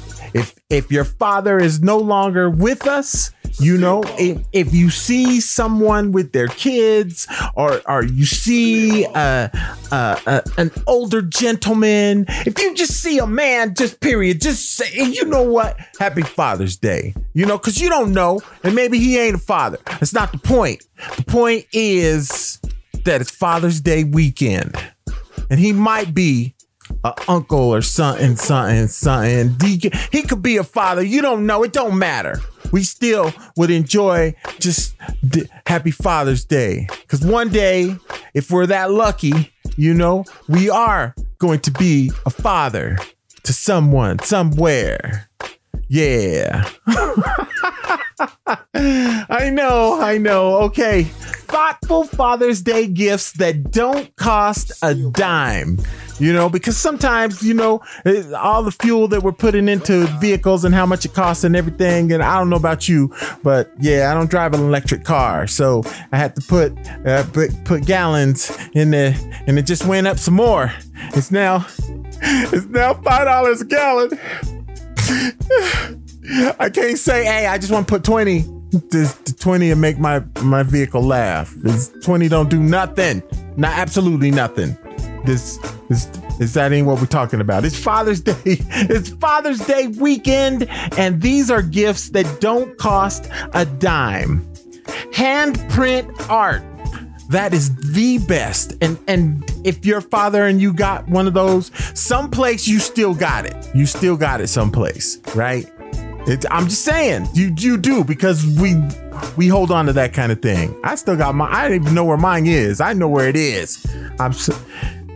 If your father is no longer with us, you know, if you see someone with their kids or you see an older gentleman, if you just see a man, just period, just say, you know what? Happy Father's Day, you know, because you don't know. And maybe he ain't a father. That's not the point. The point is think that it's Father's Day weekend and he might be a uncle or something. He could be a father. You don't know. It don't matter. We still would enjoy just happy Father's Day. Because one day, if we're that lucky, you know, we are going to be a father to someone, somewhere. Yeah. I know. Okay. Thoughtful Father's Day gifts that don't cost a dime. You know, because sometimes, you know, all the fuel that we're putting into vehicles and how much it costs and everything. And I don't know about you, but yeah, I don't drive an electric car. So I had to put gallons in there, and it just went up some more. It's now $5 a gallon. I can't say, hey, I just want to put 20 and make my vehicle laugh. It's 20 don't do nothing. Not absolutely nothing. That ain't what we're talking about. It's Father's Day. It's Father's Day weekend, and these are gifts that don't cost a dime. Handprint art. That is the best. And if you're a father and you got one of those, someplace you still got it. You still got it someplace, right? I'm just saying, you do, because we hold on to that kind of thing. I still got mine. I don't even know where mine is. I know where it is.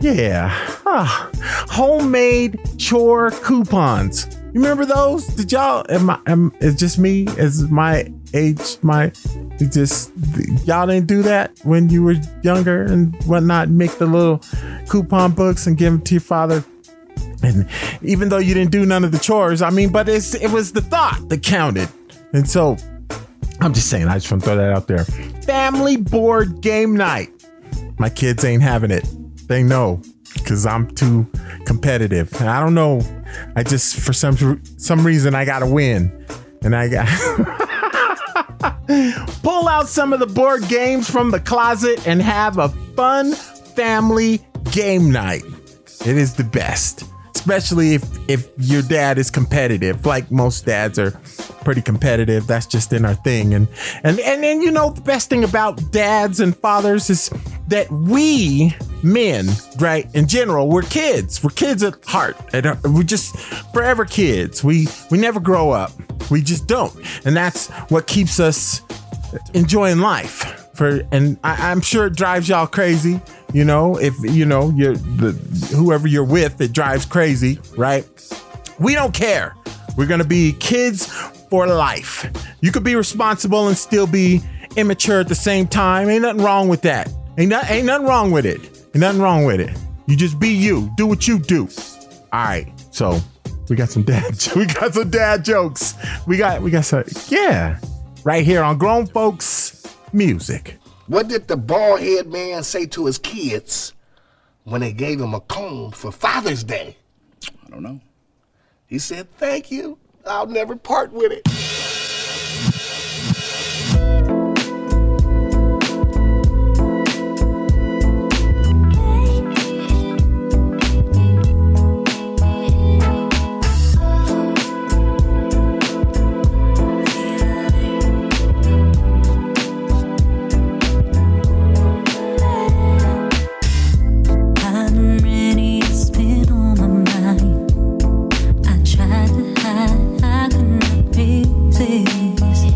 Yeah. Huh. Homemade chore coupons. You remember those? Did y'all? It's just me. Is my age? Y'all didn't do that when you were younger and whatnot. Make the little coupon books and give them to your father. And even though you didn't do none of the chores, but it was the thought that counted. And so I'm just saying, I just want to throw that out there. Family board game night. My kids ain't having it. They know, because I'm too competitive. And I don't know. I just, for some reason, I got to win. And I got pull out some of the board games from the closet and have a fun family game night. It is the best. Especially if your dad is competitive, like most dads are pretty competitive. That's just in our thing. And you know, the best thing about dads and fathers is that we men, right, in general, we're kids. We're kids at heart. We're just forever kids. We never grow up. We just don't. And that's what keeps us enjoying life. I'm sure it drives y'all crazy. You know, if you know whoever you're with, it drives crazy, right? We don't care. We're gonna be kids for life. You could be responsible and still be immature at the same time. Ain't nothing wrong with that. Ain't nothing wrong with it. Ain't nothing wrong with it. You just be you. Do what you do. All right. So we got some dad jokes. We got some. Yeah. Right here on Grown Folks Music. What did the bald head man say to his kids when they gave him a comb for Father's Day? I don't know. He said, "Thank you. I'll never part with it." Please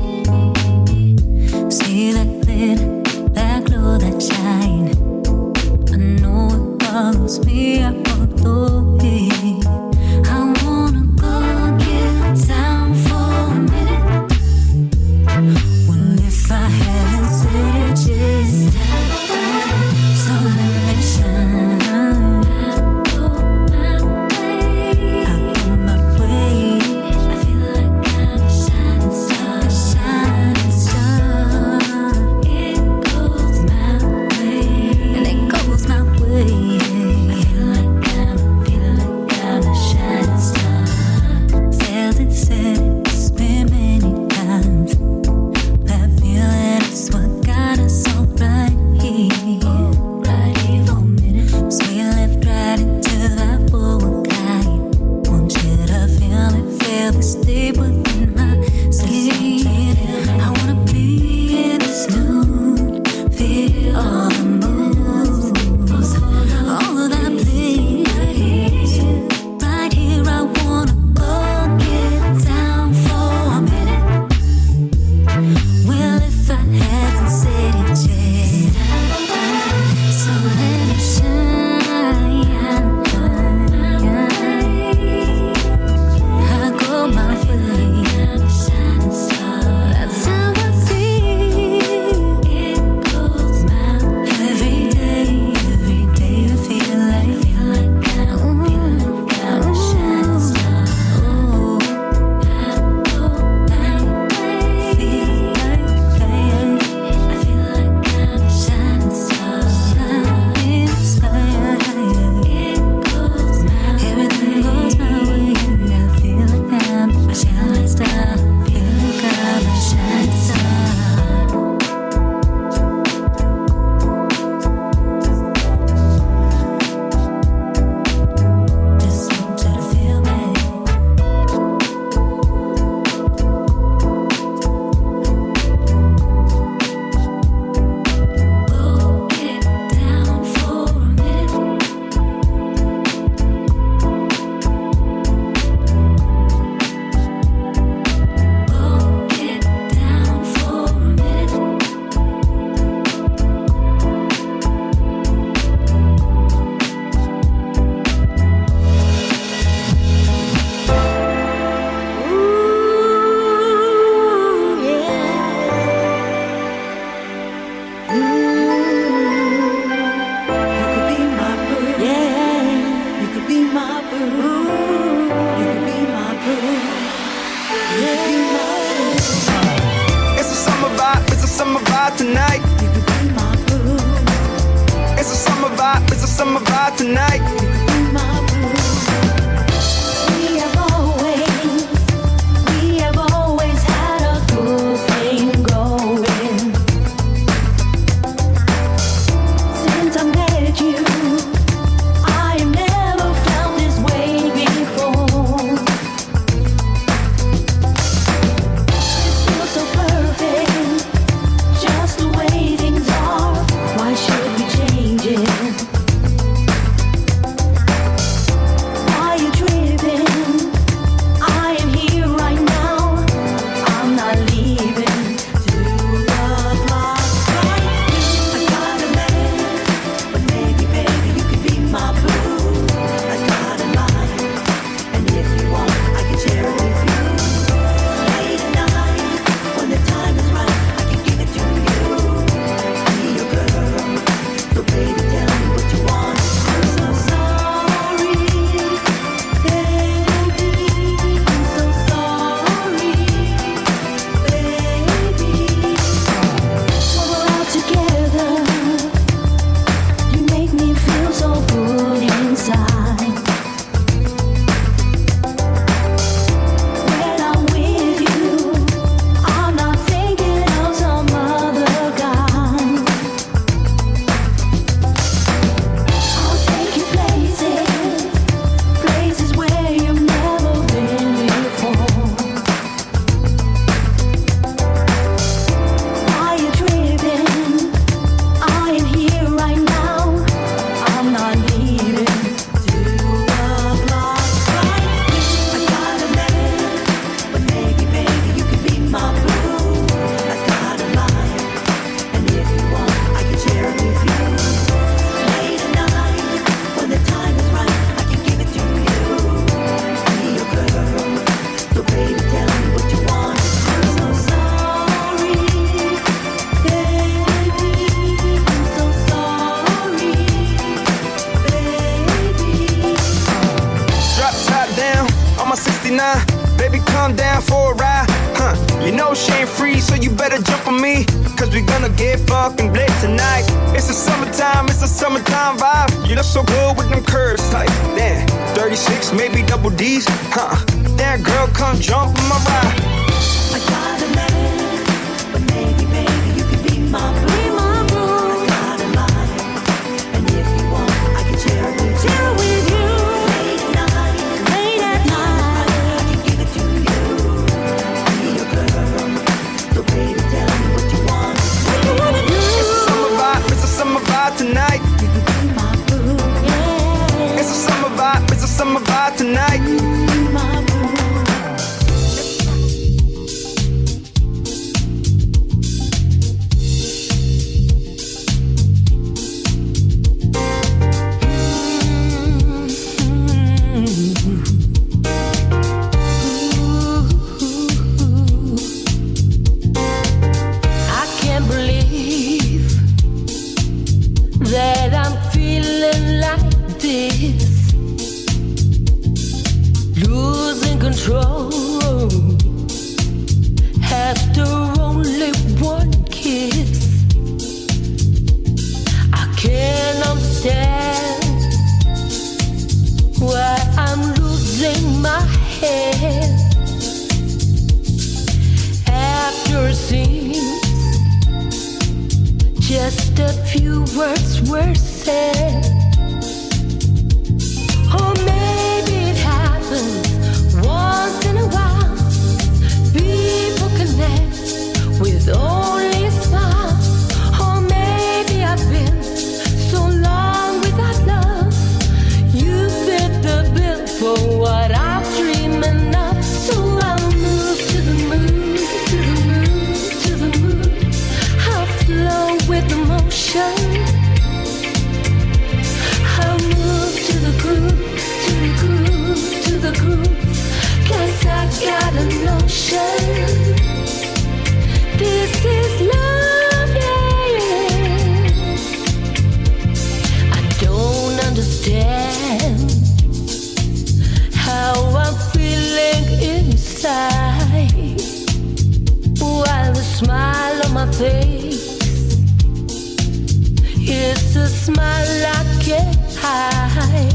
my locket high.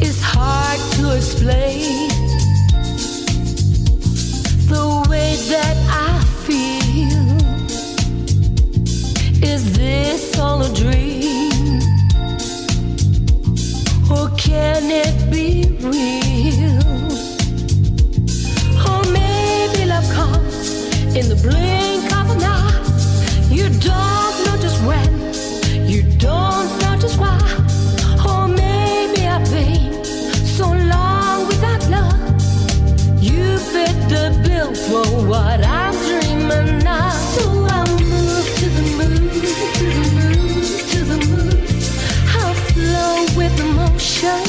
It's hard to explain the way that I feel. Is this all a dream, or can it be real? Or maybe love comes in the blink of an eye. You don't know just when, you don't know just why. Or maybe I've been so long without love. You fit the bill for what I'm dreaming of. So I move to the moon, to the moon, to the moon. I flow with emotion.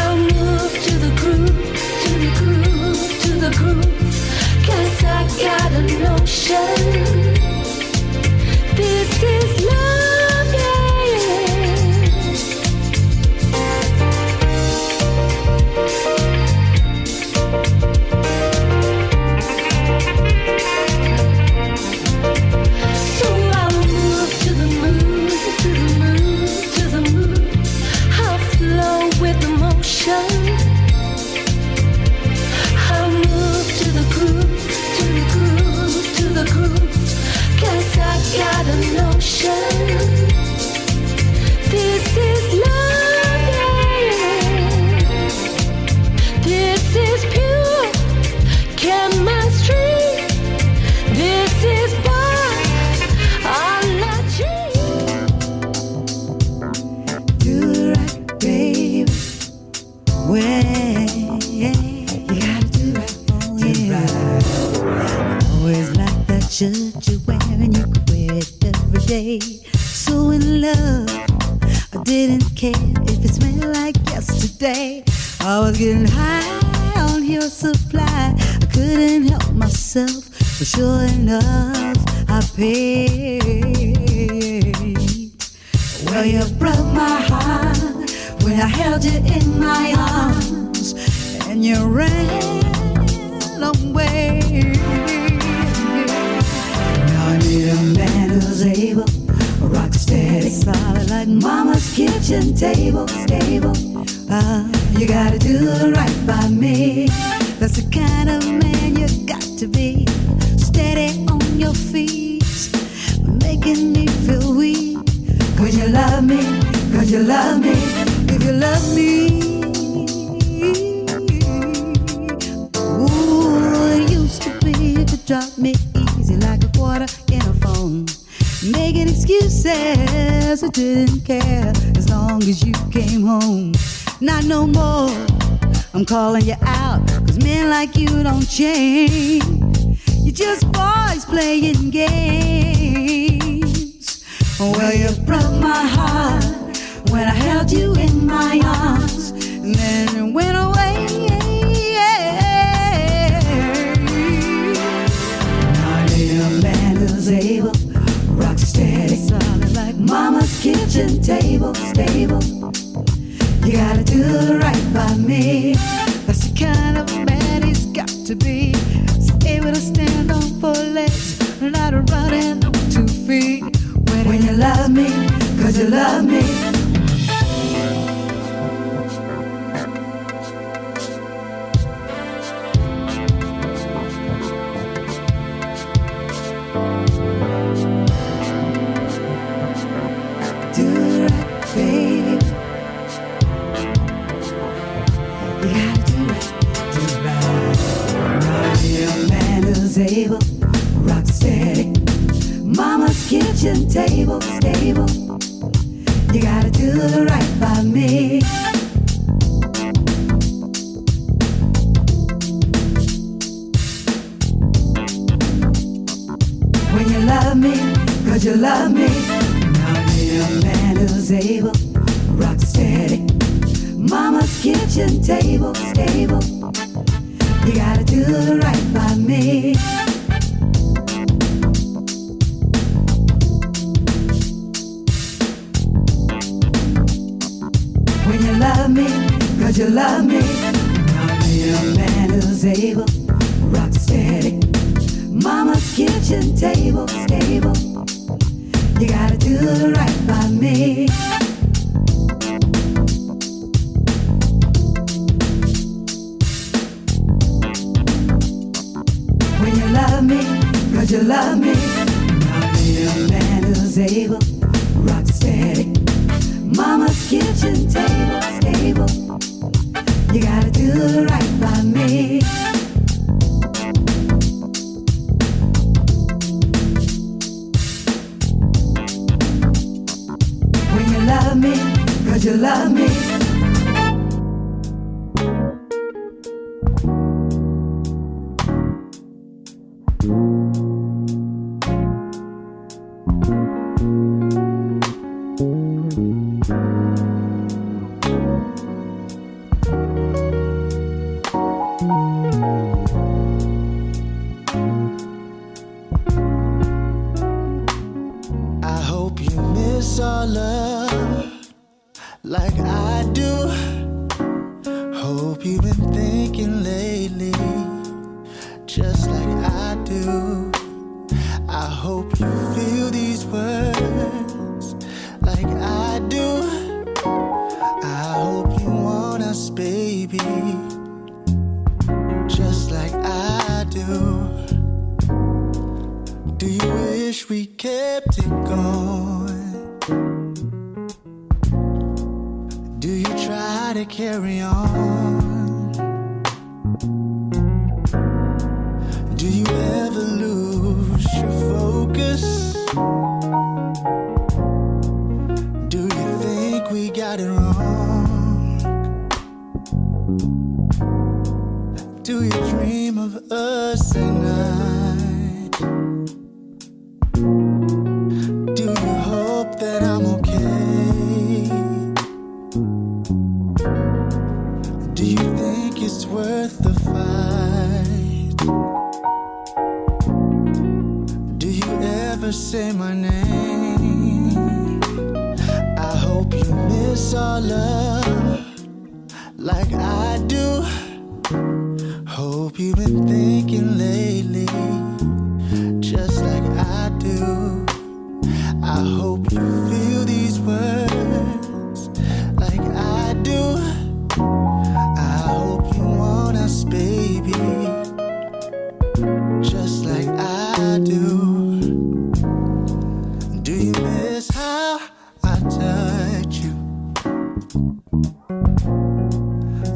I move to the groove, to the groove, to the groove. Guess I got a notion. This is love, yeah. Rock steady, mama's kitchen table, stable. You gotta do right by me. When you love me, cause you love me. I'll be the man who's able, rock steady. Mama's kitchen table, stable. You gotta do right by me. You love me. I hope you miss our love like I do. Hope you've been thinking lately, just like I do. I hope you feel these words like I do. I hope you want us, baby, just like I do. Do you wish we kept it going? Do you try to carry on? Do you ever lose your focus? Do you think we got it wrong? Do you dream of us at night? Do you hope that I'm okay? Do you think it's worth the fight? Do you ever say my name? I hope you miss our love like I do. Hope you've been thinking lately, just like I do. I hope you feel these words like I do. I hope you want us, baby, just like I do. Do you miss how I touch you?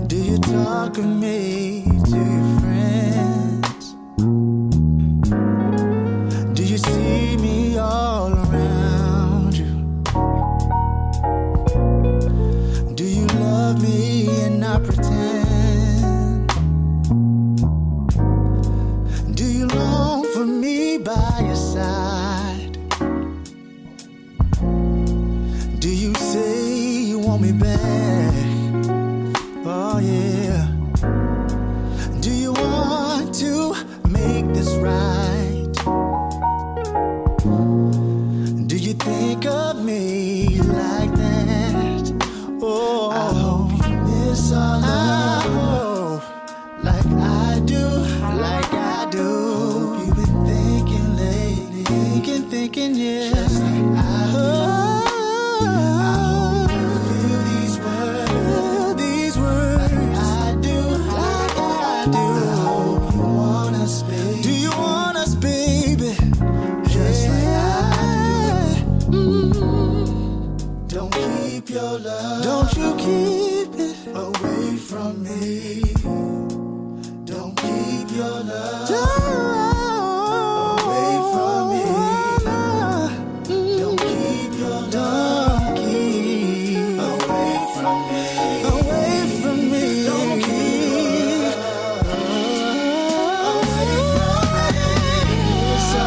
Do you talk of me to your friends? Do you see me all around you? Do you love me? I pretend. Do you long for me by your side? Do you say you want me back? Oh yeah. Do you want to make this right? Do you think of me like that? Oh, I hope I hope, like I do, like I do. Hope you've been thinking lately, thinking, yeah. Just like I do. I hope you feel these words, like I do, like I do. I hope you want us, baby. Do you want us, baby? Just like I do. Mm-hmm. Don't keep your love. Don't you keep it away from me. Don't keep your love away from me. Don't keep your love away from me. Don't keep your love away from me. So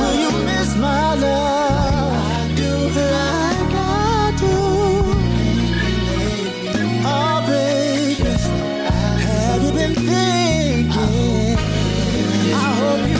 will you miss my love? I do. Like I do. Thinking, I hope you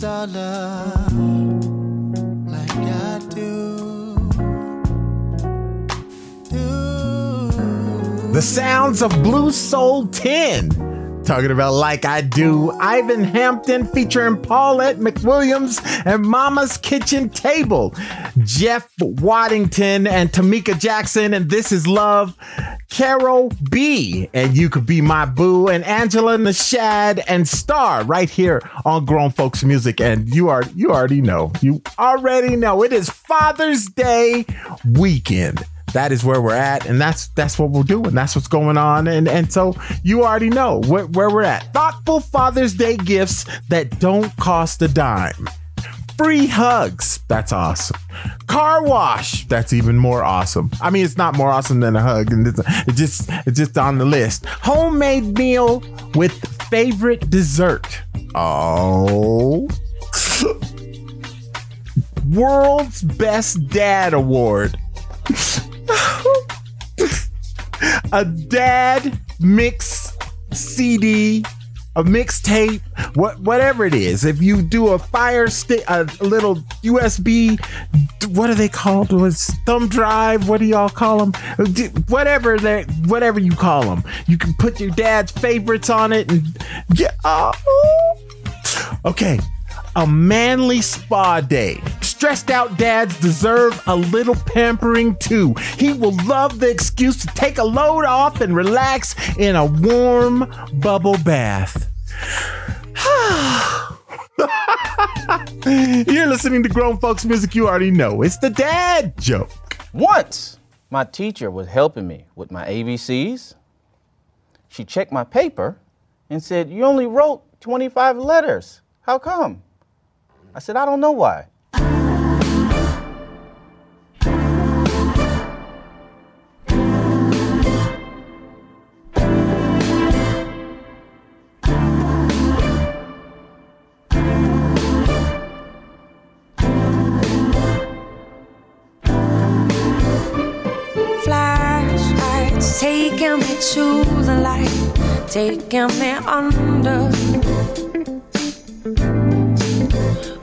miss our love like I do. The sounds of Blue Soul 10. Talking about Like I Do, Ivan Hampton featuring Paulette McWilliams and Mama's Kitchen Table, Jeff Waddington and Tamika Jackson, and This Is Love, Carol B, and You Could Be My Boo, and Angela Nashad and Star, right here on Grown Folks Music. And you already know, it is Father's Day weekend. That is where we're at, and that's what we're doing. That's what's going on, and so you already know where we're at. Thoughtful Father's Day gifts that don't cost a dime. Free hugs. That's awesome. Car wash. That's even more awesome. I mean, it's not more awesome than a hug, and it's just on the list. Homemade meal with favorite dessert. Oh. World's Best Dad Award. A dad mix CD, a mixtape, whatever it is. If you do a fire stick, a little USB, what are they called? Thumb drive? What do y'all call them? Whatever you call them, you can put your dad's favorites on it. And yeah, okay. A manly spa day. Stressed out dads deserve a little pampering too. He will love the excuse to take a load off and relax in a warm bubble bath. You're listening to Grown Folks Music. You already know. It's the dad joke. Once, my teacher was helping me with my ABCs. She checked my paper and said, "You only wrote 25 letters. How come?" I said, "I don't know why." Flashlights taking me to the light, taking me under.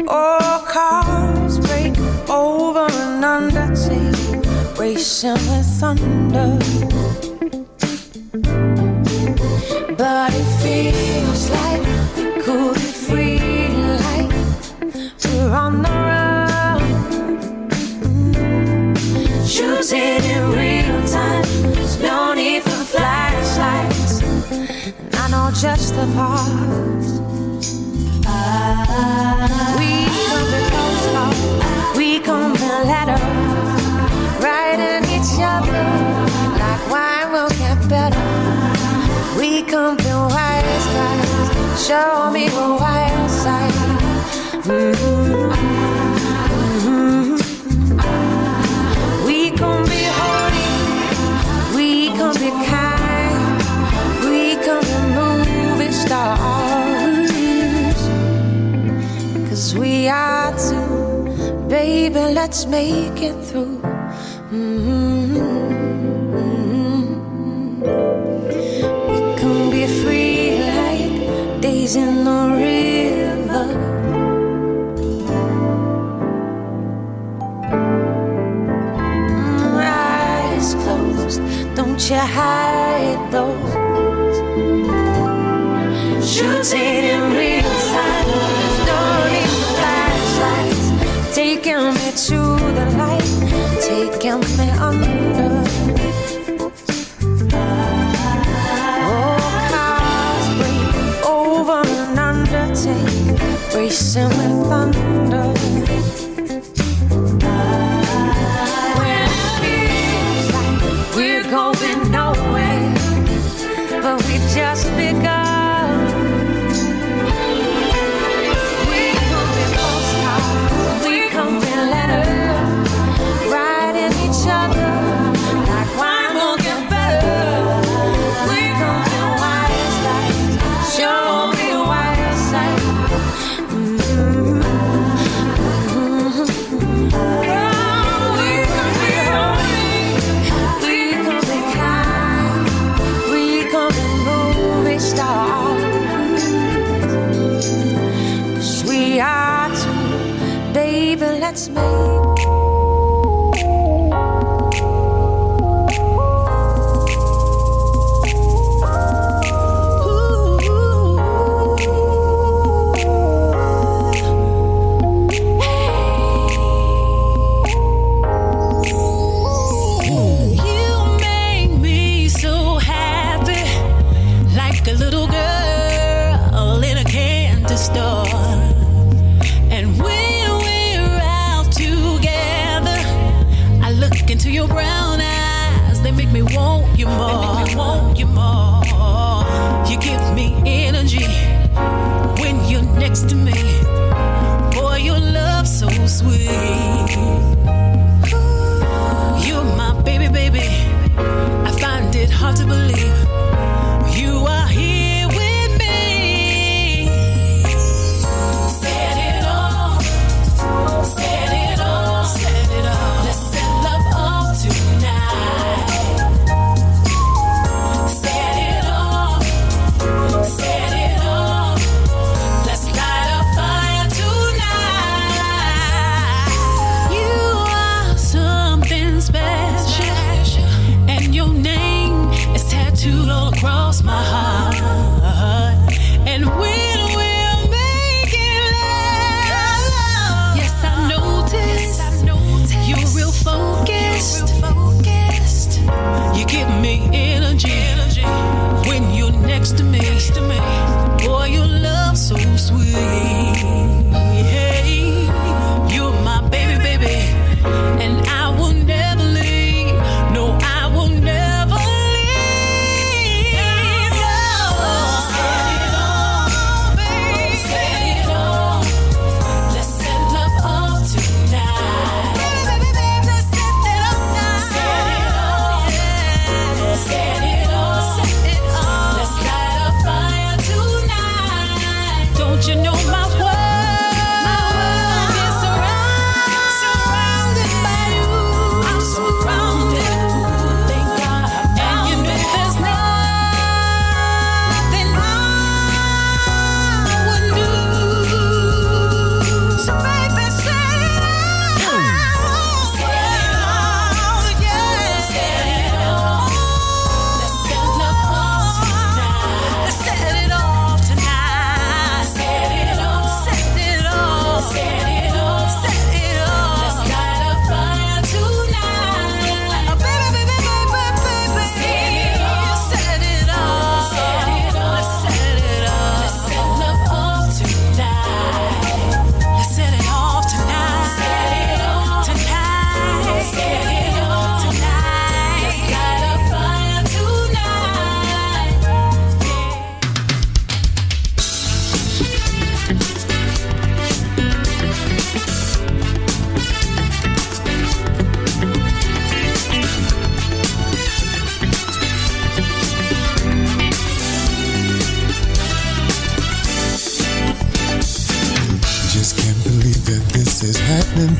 Oh, cars break over and under, take racing with thunder. But it feels like we could be free, like we're on the run, choosing in real time. There's no need for flashlights, and I know just the part. We come the close up, we come the ladder, riding each other like wine will get better. We come the wild side, show me the wild side. Mm-hmm. Mm-hmm. We can be holy, we can be kind, we can be movie stars. We are two, baby, let's make it through. Mm-hmm. We can be free like days in the river. Eyes closed, don't you hide those. Shooting in real time. Taking me to the light, taking me under. Oh, cars break over and under, take racing with thunder. When it feels like we're going nowhere, but we've just begun. Stop. let's make.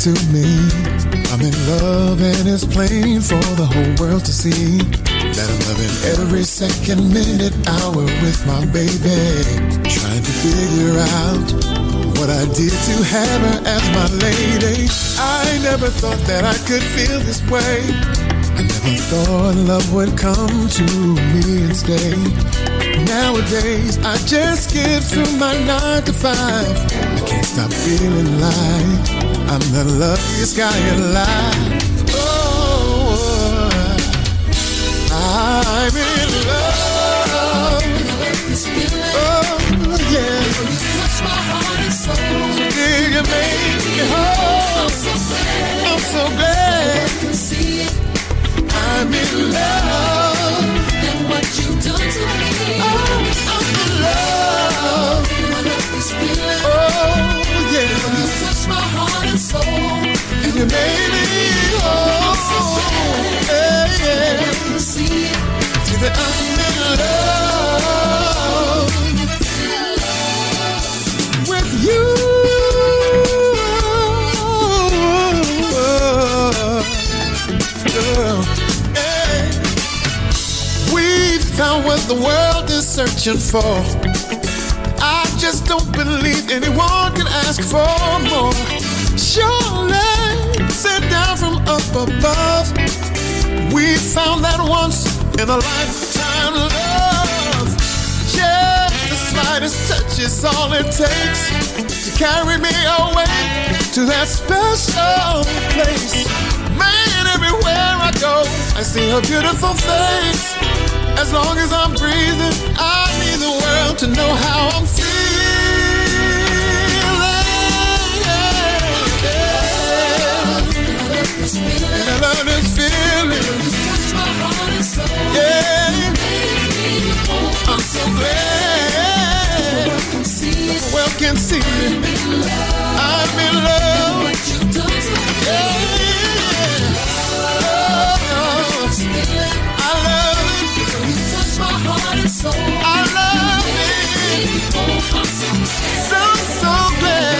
To me, I'm in love and it's plain for the whole world to see that I'm loving every second, minute, hour with my baby. Trying to figure out what I did to have her as my lady. I never thought that I could feel this way. I never thought love would come to me and stay. Nowadays, I just get through my 9 to 5. I can't stop feeling like I'm the luckiest guy alive. Oh, I'm in love. Oh, yeah. You made me whole. I'm so glad. I'm in love. And what you done to me. Oh, I'm in love. Oh, yeah. My heart and soul, and you made me whole. So yeah, yeah. To the I'm in love with you. Girl. Hey. We found what the world is searching for. Just don't believe anyone can ask for more. surely sent down from up above. We found that once in a lifetime love. Yeah, the slightest touch is all it takes to carry me away to that special place. Man, everywhere I go, I see her beautiful face. As long as I'm breathing, I need the world to know how I'm feeling. And I love this feeling. Yeah, I'm so glad the world can see me. I'm in love. Yeah, I love. So I love it. So glad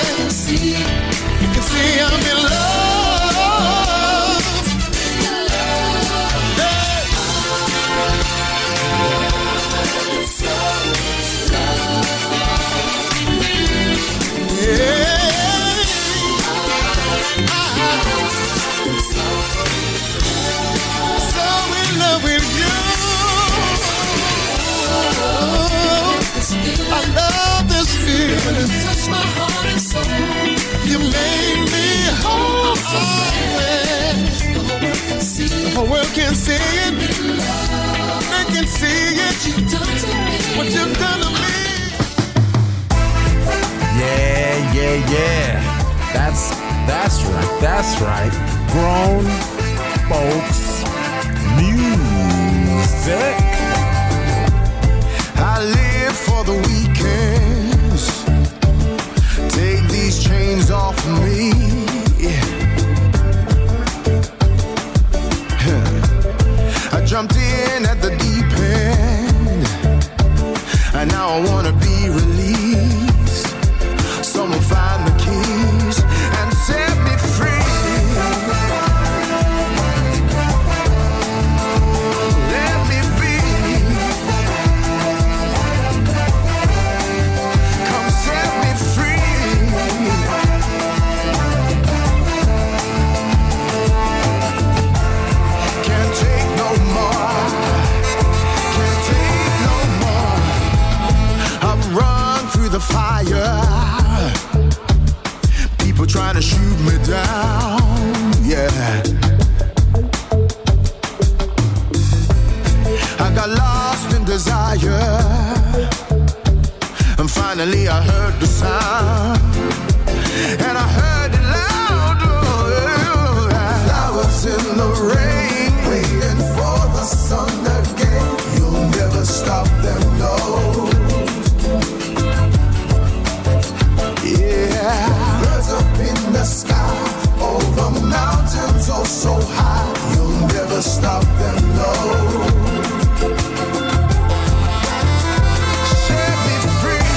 you can see I'm in love. So in love with you. I love this feeling. Touch my heart and soul. You made me whole. The whole world can see it. The whole world can see it. They can see it. What you've done to me. What you've done to me. Yeah, yeah, yeah. That's right. That's right. Grown folks music. I live for the weekends. Take these chains off me. I jumped in at the deep end, and now I wanna be released. Someone find the keys and set me free. The fire, people trying to shoot me down, yeah. I got lost in desire, and finally I heard the sound, and I heard it loud. Oh, yeah. I was in the rain, waiting for the sun again. You'll never stop them, no. Birds up in the sky, over mountains oh so high. You'll never stop them, no. Set me free.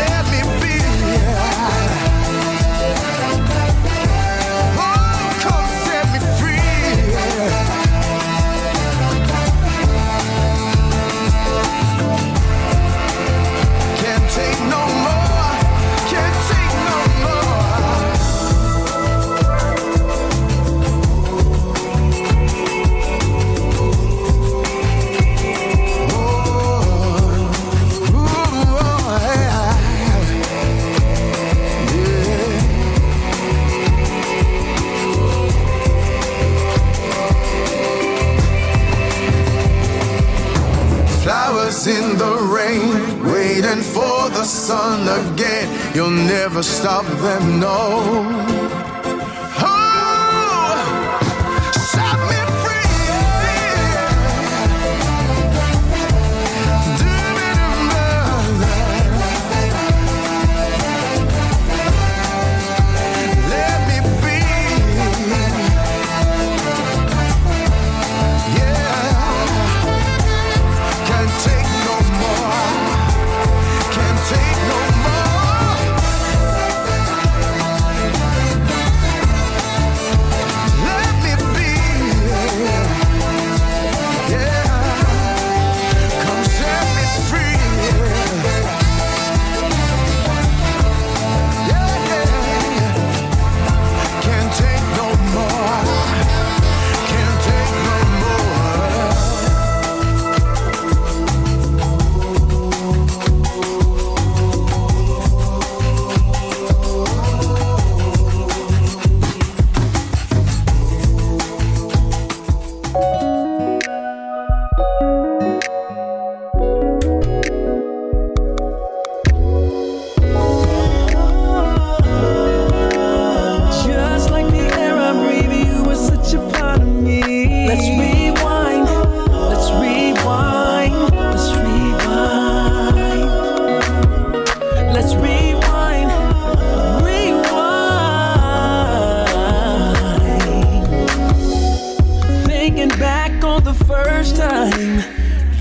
Let me be. Oh, come set me free. Take no more, can't take no more. Oh, oh yeah. Flowers in the rain. Waiting for the sun again. You'll never stop them, no. Take no more. the first time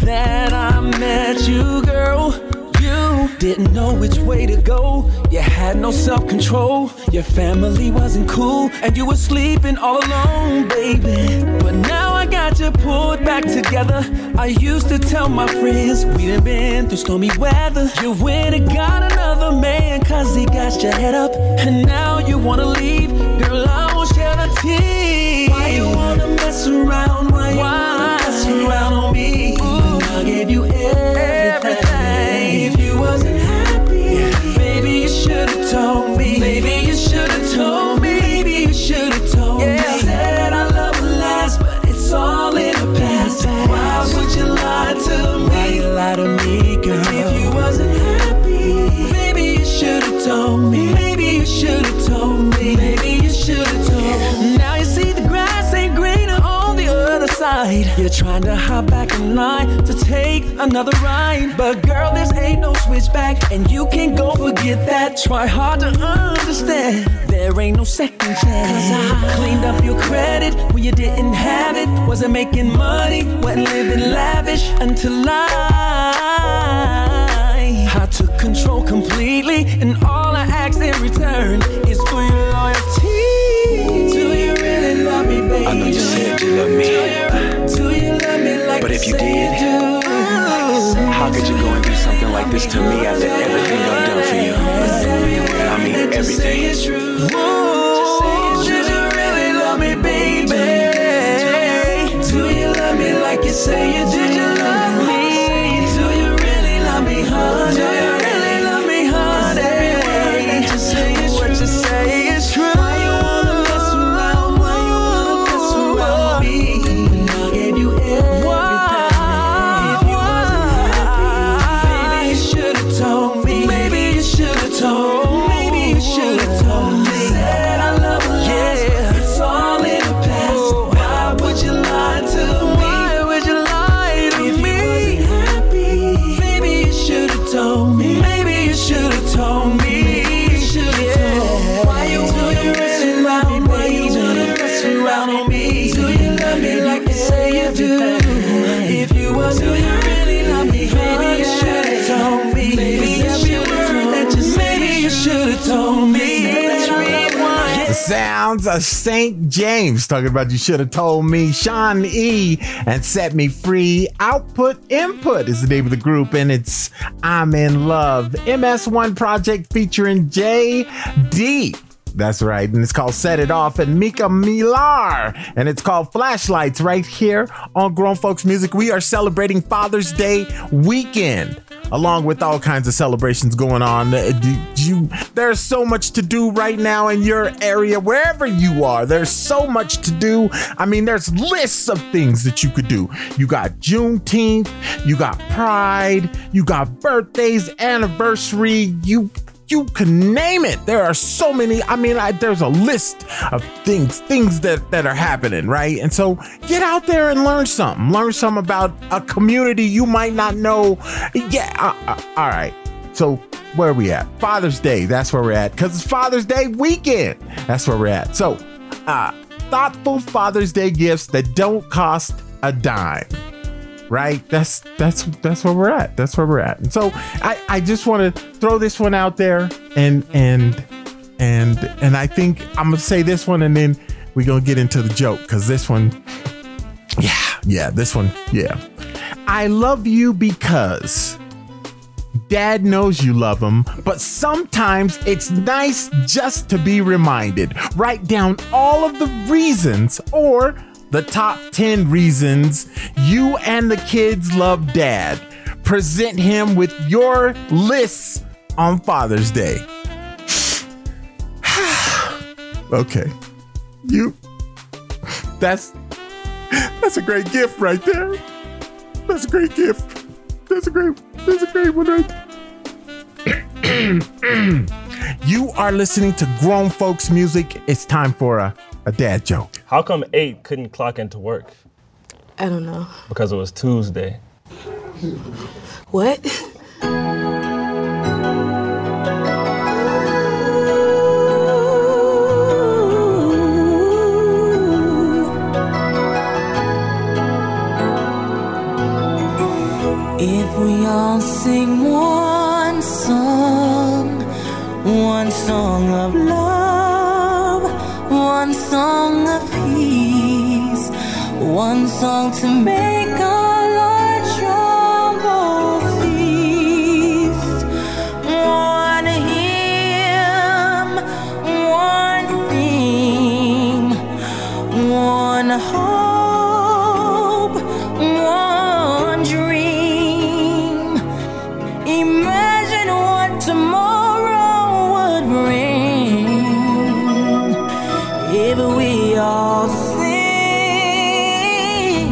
that I met you, girl. You didn't know which way to go. You had no self-control. Your family wasn't cool, and you were sleeping all alone, baby. But now I got you pulled back together. I used to tell my friends we done been through stormy weather. You went and got another man 'cause he got your head up, and now you wanna leave. Girl, I won't shed a tear. Why you wanna mess around? Why you wanna mess around on me? Ooh. When I gave you everything. If you wasn't happy, baby, you should've told me. Maybe you should've told me. Maybe you should've told me. I said I love will last, but it's all in the past. Why would you lie to me? Why you lie to me, girl? If you wasn't happy, baby, you should've told me. Maybe you should've told me. Maybe you should've told me. Now you see the grass ain't greener on the other side. You're trying to hop back in line to take another ride. But girl, this ain't no switchback, and you can't go forget that. Try hard to understand. There ain't no second chance. 'Cause I cleaned up your credit when you didn't have it. Wasn't making money, wasn't living lavish until I took control completely, and all I ask in return is for your loyalty. Do you really love me, baby? I know you said you love me. Do you love me like but if you did, how could you go and do something like this to me after everything I've done for you? And I mean everything. Do you really love me, baby? Do you love me like you say you do? Did you love me? Do you really love me, honey? What you say is true. Why you wanna mess around? Why you wanna mess around me? When I gave you everything. If you wasn't happy, maybe you should've told me. Maybe you should've told. Maybe you should've told me. Said I love a lot, but it's all in the past. Why would you lie to me? Why would you lie to me? If you wasn't happy, maybe you should've told me. Maybe you should have told me. Maybe you should have told me. Why you wanna mess around on me? Why you wanna mess around on me? Do you love me like you say you do? If you was, do you really love me? Maybe you should have told me. Maybe you should have told me. Maybe you should have told me. Sounds of St. James talking about you should have told me. Sean E and Set Me Free. Output Input is the name of the group, and it's I'm in Love. MS1 project featuring J.D. That's right, and it's called Set It Off, and Mika Milar, and it's called Flashlights, right here on Grown Folks Music. We are celebrating Father's Day weekend, along with all kinds of celebrations going on. There's so much to do right now in your area, wherever you are. There's so much to do. I mean, there's lists of things that you could do. You got Juneteenth, you got Pride, you got birthdays, anniversary, you can name it. There are so many. I mean, there's a list of things that are happening, right? And so get out there and learn something. Learn something about a community you might not know. Yeah. All right. So where are we at? Father's Day. That's where we're at, because it's Father's Day weekend. That's where we're at. So thoughtful Father's Day gifts that don't cost a dime. Right? That's where we're at. That's where we're at. And so I just want to throw this one out there, and I think I'm gonna say this one, and then we're gonna get into the joke, because this one. I love you because Dad knows you love him, but sometimes it's nice just to be reminded. Write down all of the reasons, or the top 10 reasons you and the kids love Dad. Present him with your lists on Father's Day. Okay. That's a great gift right there. That's a great gift. That's a great one right there. You are listening to Grown Folks Music. It's time for a dad joke. How come 8 couldn't clock into work? I don't know. Because it was Tuesday. What? If we all sing one song of love, one song of peace, one song to make all our troubles cease. One hymn, one theme, one hope, one dream. Imagine what tomorrow would bring if we all sing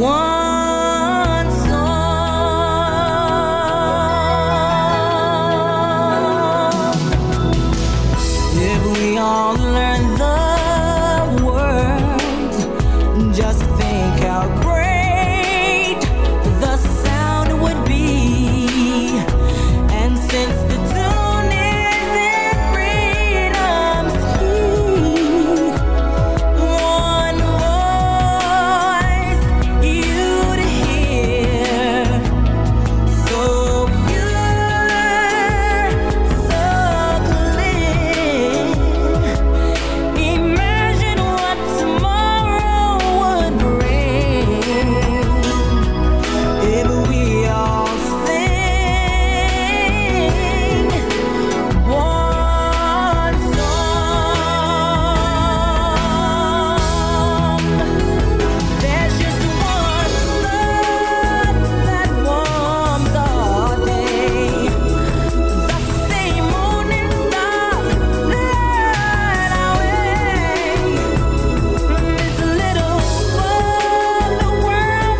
one song. If we all learn the words, just think how great the sound would be. And since the tune is in freedom's key, one voice you'd hear, so pure, so clear. Imagine what tomorrow would bring if we all sing one song. There's just one love that warms our day, the same morning star light our way. From this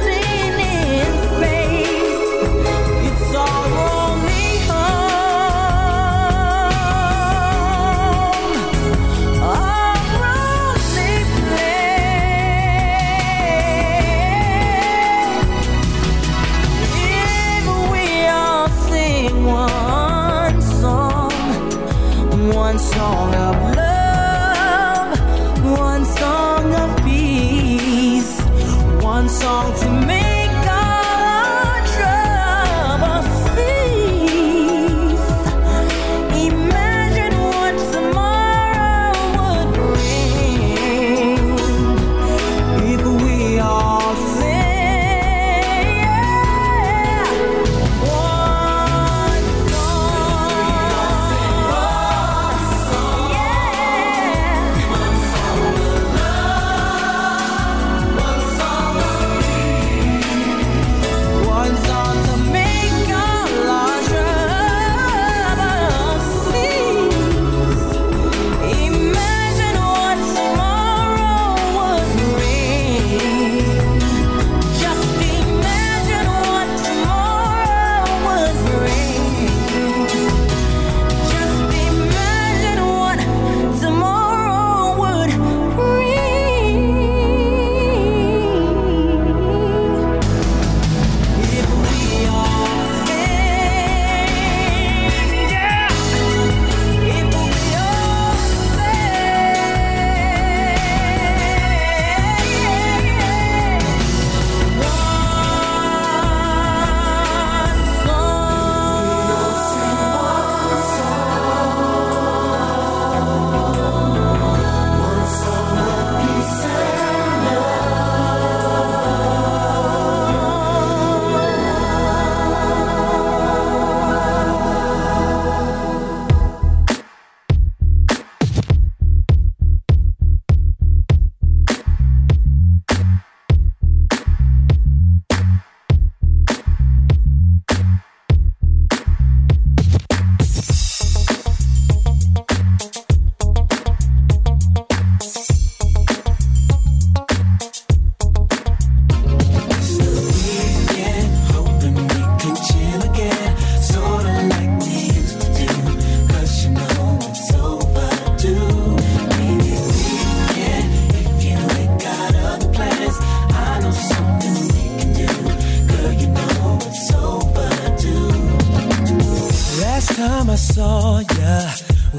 little bubble world in space, it's our only home, our only place. If we all sing one song of love, one song of peace, one song to make all our troubles cease. Imagine what tomorrow would bring if we all sing one song. Yeah. One song to make all our troubles cease. Imagine what tomorrow would bring. Just imagine what tomorrow would bring. Just imagine what tomorrow would bring. If we all sing, yeah. If we all sing, one Last time I saw ya,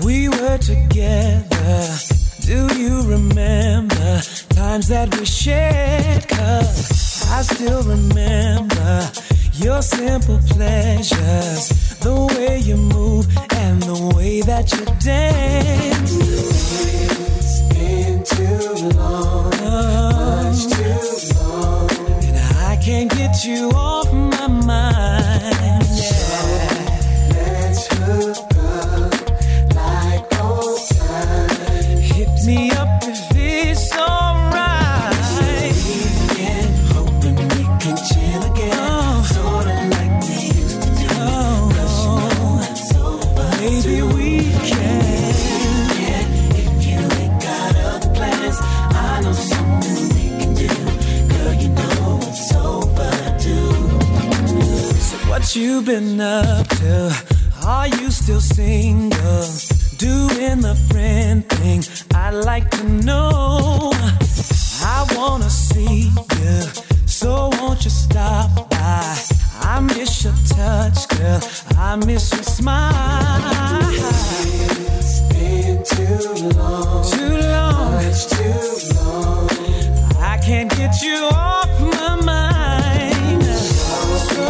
we were together. Do you remember times that we shared? 'Cause I still remember Your simple pleasures, the way you move and the way that you dance. It's been too long, much too long, and I can't get you off my mind. Yeah. Let's hook up like old times. Hit me up if it's alright. What you been up to? Are you still single? Doing the friend thing? I'd like to know. I wanna see you, so won't you stop by? I miss your touch, girl. I miss your smile. It's been too long, too long, much too long. I can't get you off my mind. So.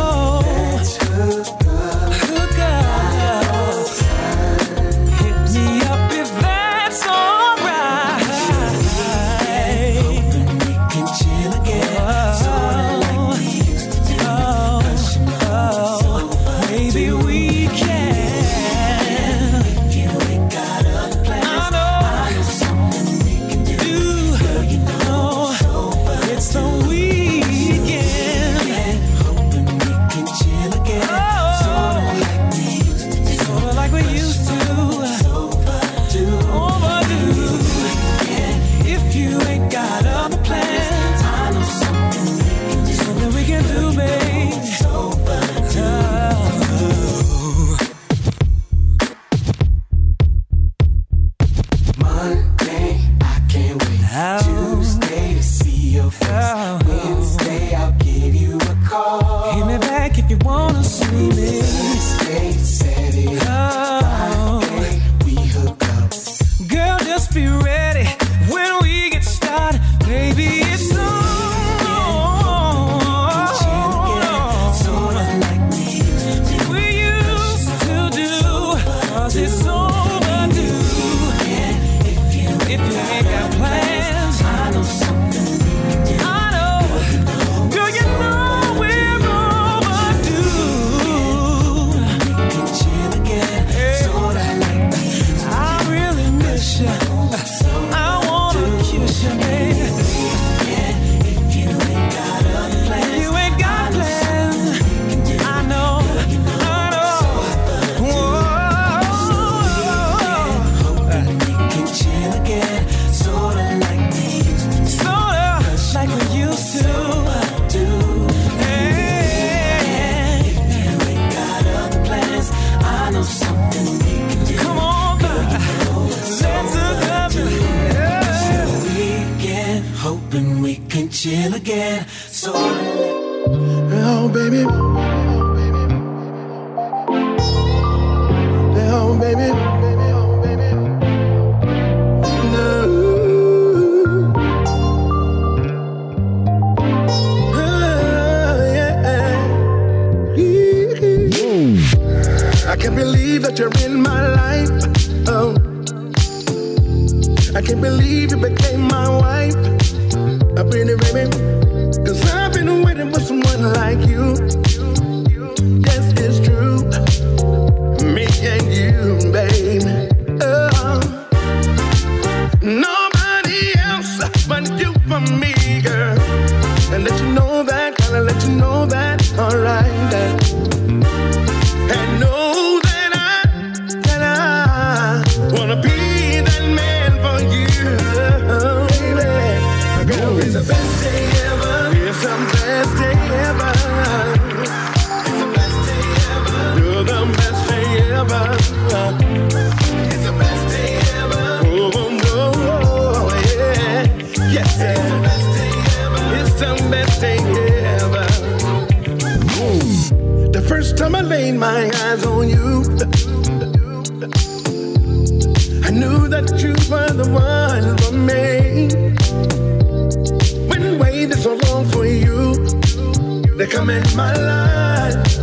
Come in my life,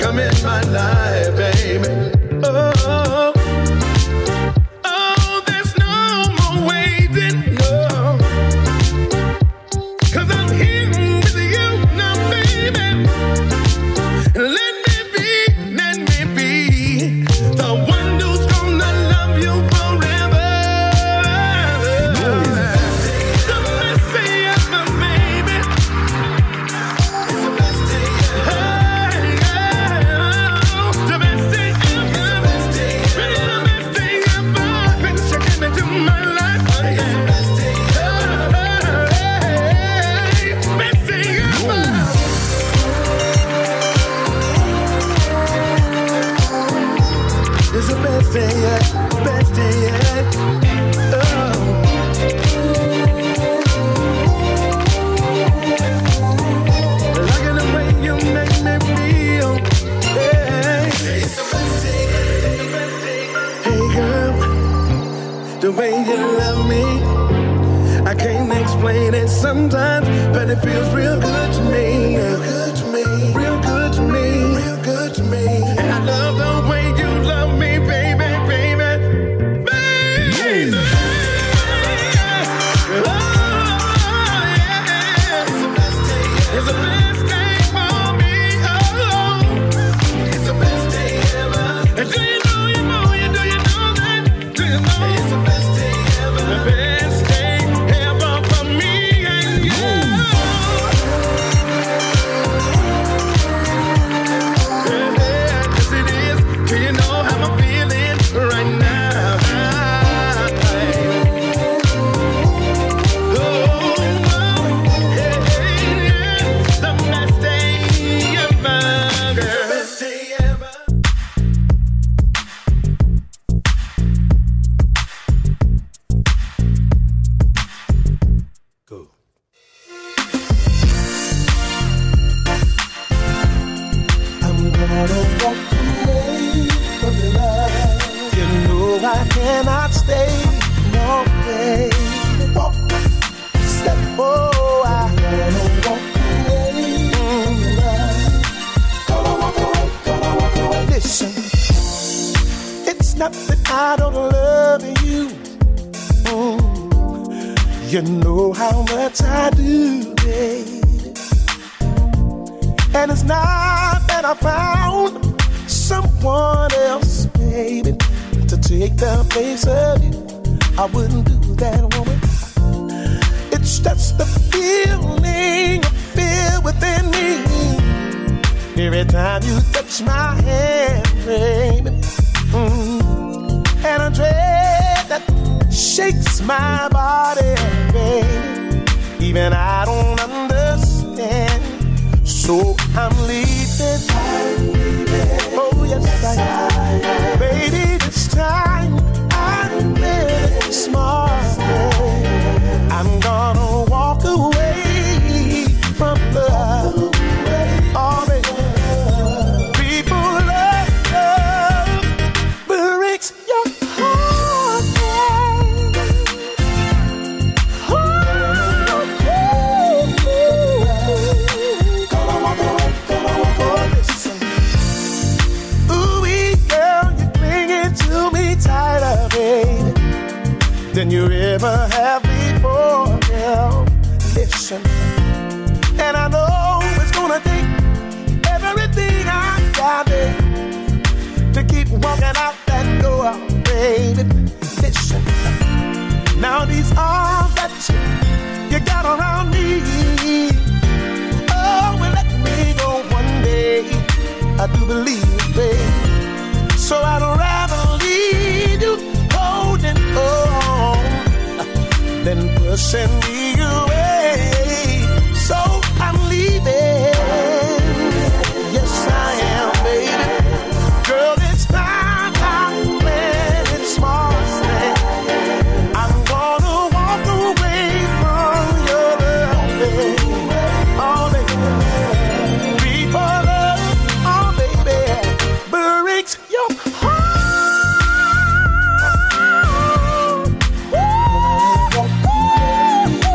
come in my life, baby. Oh, oh, there's no more waiting, no. 'Cause I'm here with you now, baby. Let me be the one who's gonna love you forever. The best day ever, baby. It's the best day ever. The best day ever. Really the best day ever. When she came into my life, it's the best day ever. Best day ever. It's the best day yet, best day yet. Oh, liking the way you make me feel. Hey, it's the best day, hey girl, the way you love me, I can't explain it sometimes, but it feels real good to me. Real good to me. Real good to me. Real good to me. And I love the way you love me, baby, baby, baby. Oh, yeah. It's the best day ever. It's the best day for me. Oh, it's the best day ever. And do you know, you know, you do, you know that? Do you know? It's the best day ever. The best day ever for me and you. Yeah, yes it is. Do you know how I'm feeling right now? Oh, hey, yeah. The best day ever, girl. Best day ever. I'm gonna walk away from your love. You know I cannot stay. No way. Walk, step, oh, I'm gonna walk away from your love. Gonna walk away, gonna walk away. Listen, it's not that I don't love you. You know how much I do, babe. And it's not that I found someone else, baby, to take the place of you. I wouldn't do that, woman. It's just the feeling I feel within me every time you touch my hand, baby. And a dread that shakes my body, baby. Even I don't understand, so I'm leaving. Oh, yes, I am. Baby, this time I'm very smart. I'm gonna walk away from love. Oh, baby. People love breaks your heart, baby. Oh, baby. Gonna walk away, gonna walk away. Listen. Ooh, wee, girl, you're clinging to me tighter, baby, than you ever have before, girl. Listen, and I know it's gonna take everything I got, baby, to keep walking out that door, baby. Listen, now these arms that you got around me, oh, will let me go one day. I do believe, baby. So I'd rather leave you holding on than pushing me away. So I'm leaving. Yes, I am, baby. Girl, it's time I'm playing small thing. I'm gonna walk away from your love, baby. All day. People love, oh, baby, breaks your heart. Ooh, ooh, ooh,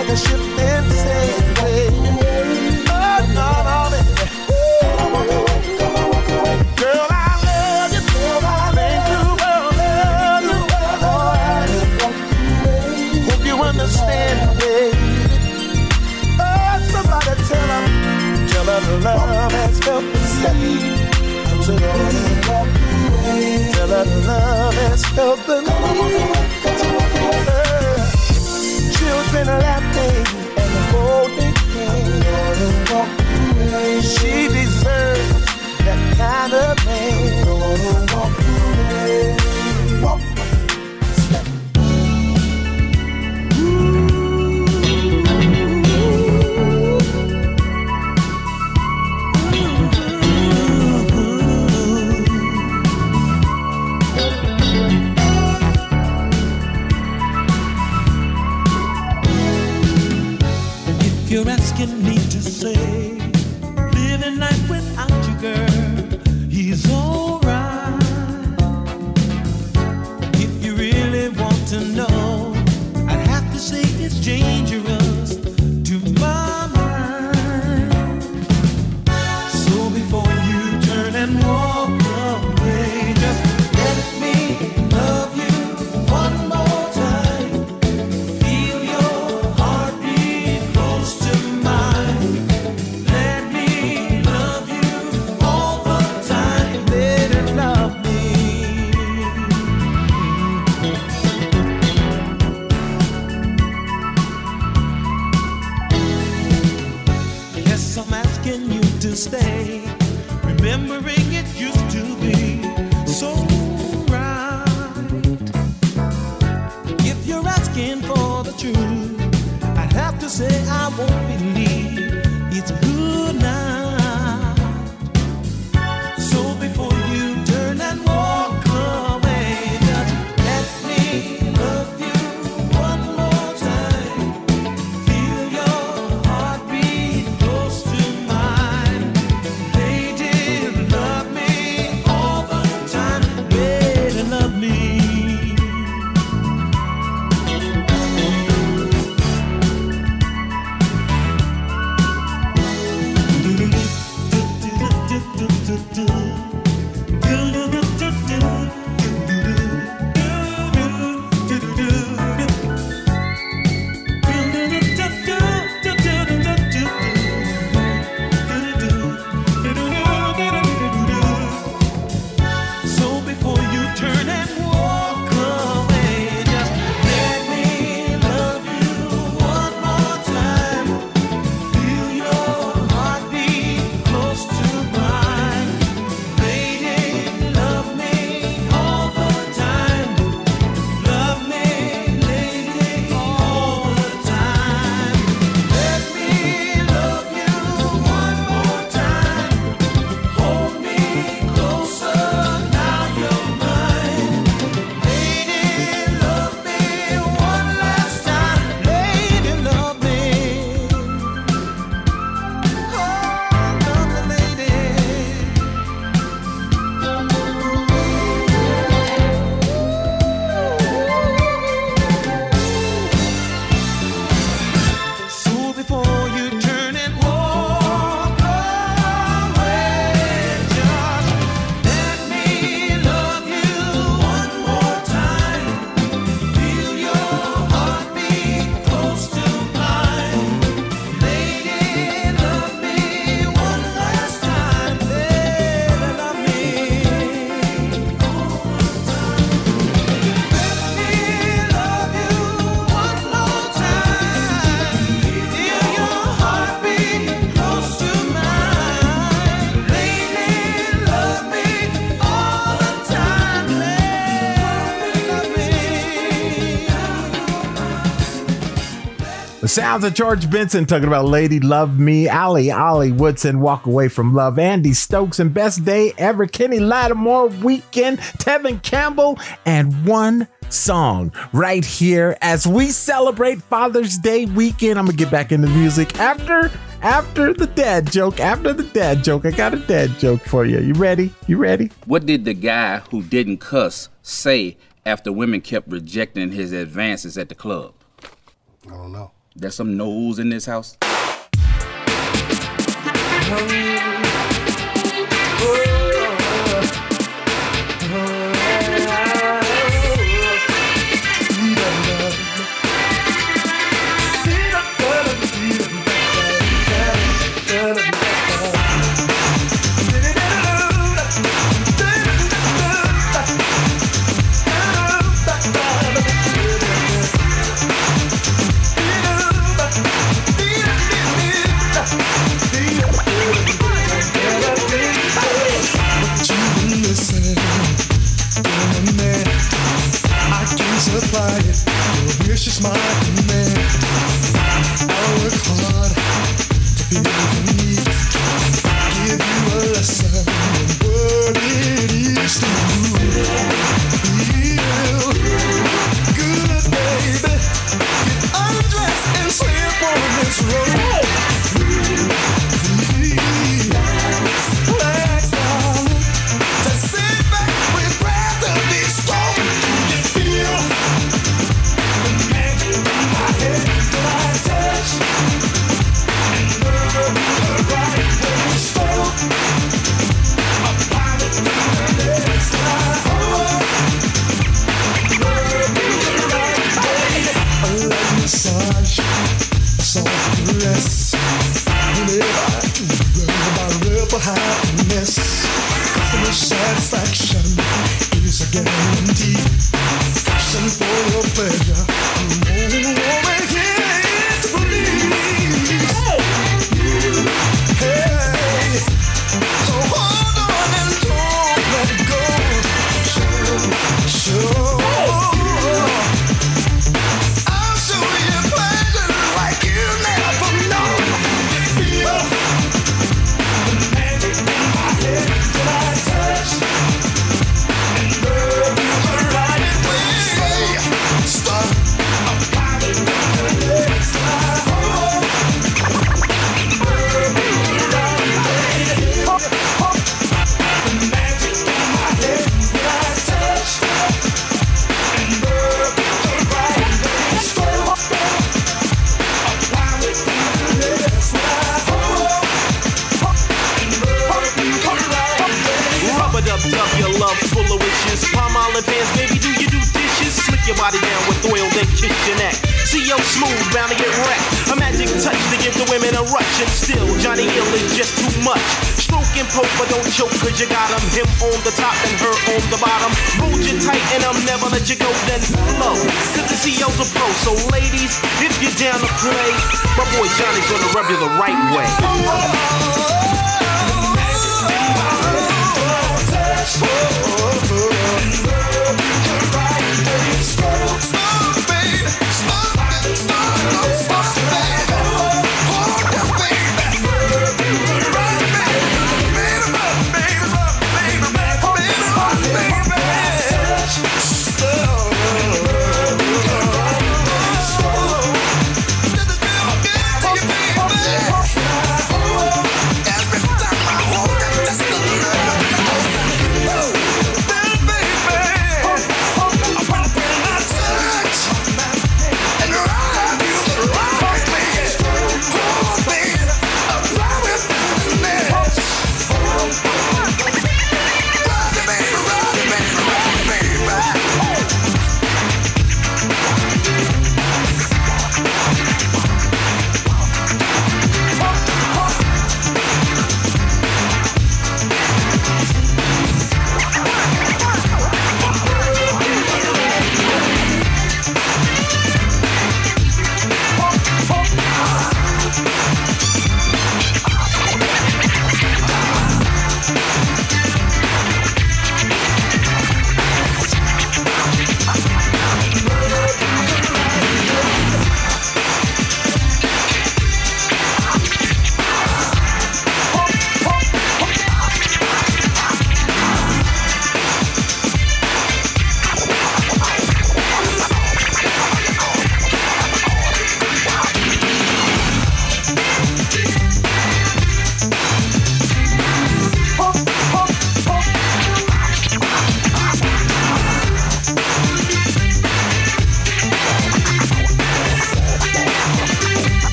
like a ship in the sailing. Oh, no, no, baby. Girl, I love you. Thank you, girl, love you. Oh, I hope you understand, baby. Oh, somebody tell her love has helped us sleep. Tell her love has helped them. Children laughing and holding hands. She deserves that kind of man. Walk step. You're asking me to say, living life without you, girl, he's alright. If you really want to know, I'd have to say it's dangerous to my mind. So before you turn and walk away, just let me love you. Stay, remembering it used to be so right. If you're asking for the truth, I'd have to say I won't believe it's good now. So before you turn and walk away, just let me love you. Sounds of George Benson talking about Lady Love Me. Allie, Ollie Woodson, Walk Away From Love. Andy Stokes and Best Day Ever. Kenny Lattimore, Weekend. Tevin Campbell, and one song right here as we celebrate Father's Day weekend. I'm going to get back into music after the dad joke. I got a dad joke for you. You ready? What did the guy who didn't cuss say after women kept rejecting his advances at the club? I don't know. There's some no's in this house.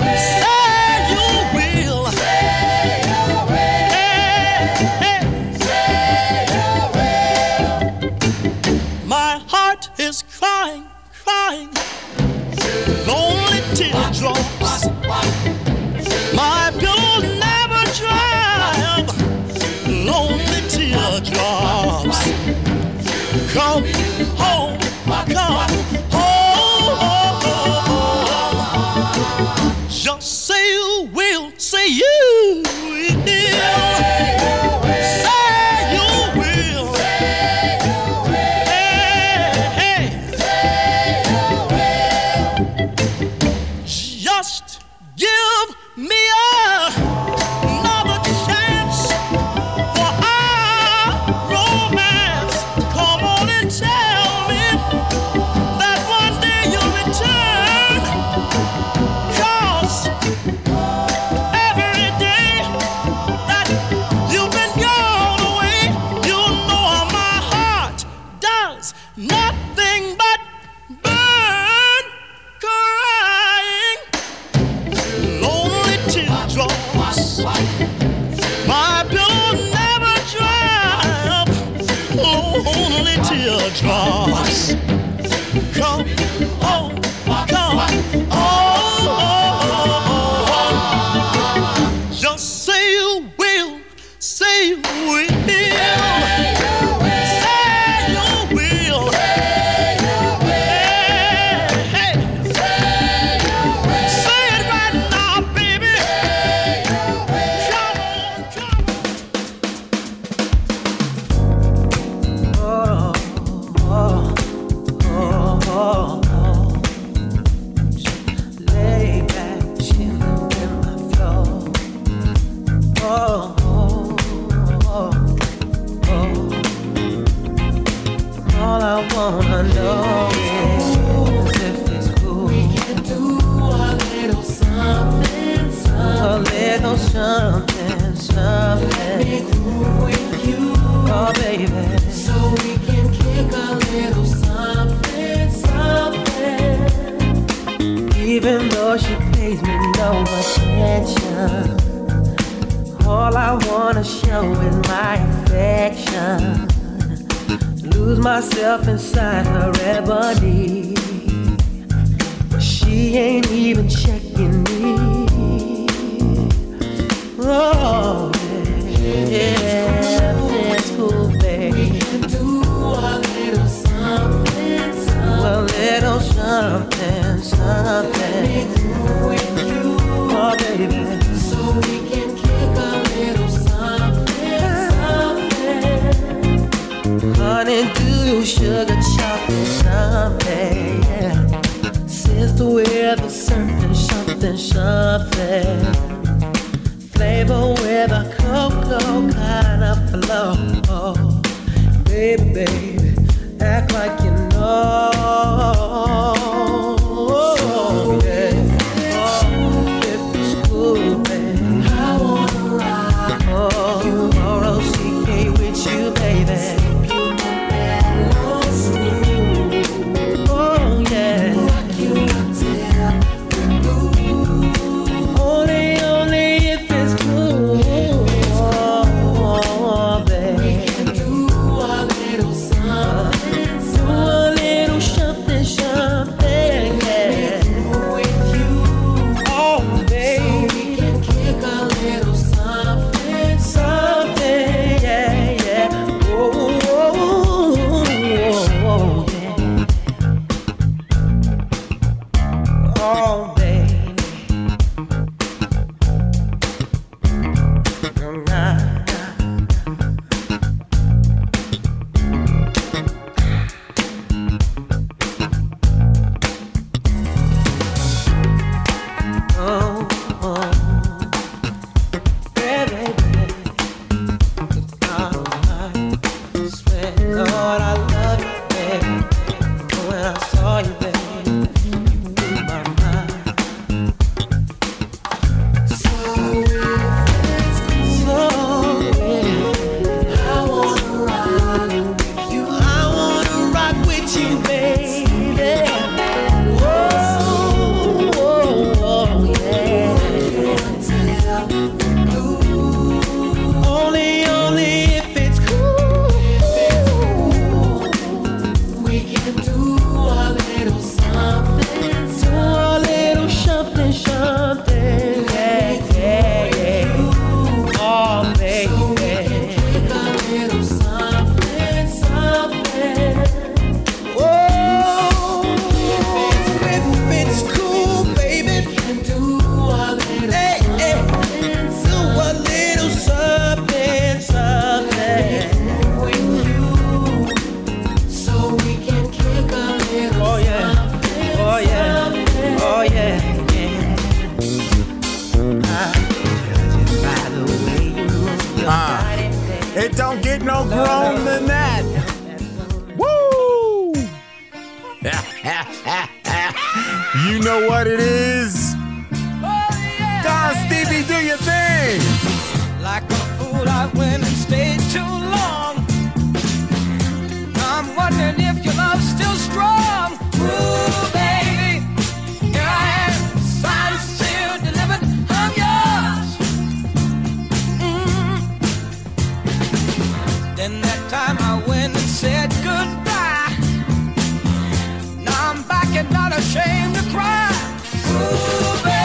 I saw you, baby, you blew my mind. Oh yeah, yeah. It don't get no grown than that. Woo! You know what it is? Don Stevie, do your thing. Like a fool, I went and stayed too long. I'm wondering if your love's still strong. Ooh, baby, here I am, signed, sealed, delivered, I'm yours. Mm. Then that time I went and said goodbye. Now I'm back and not ashamed to cry. Ooh, baby.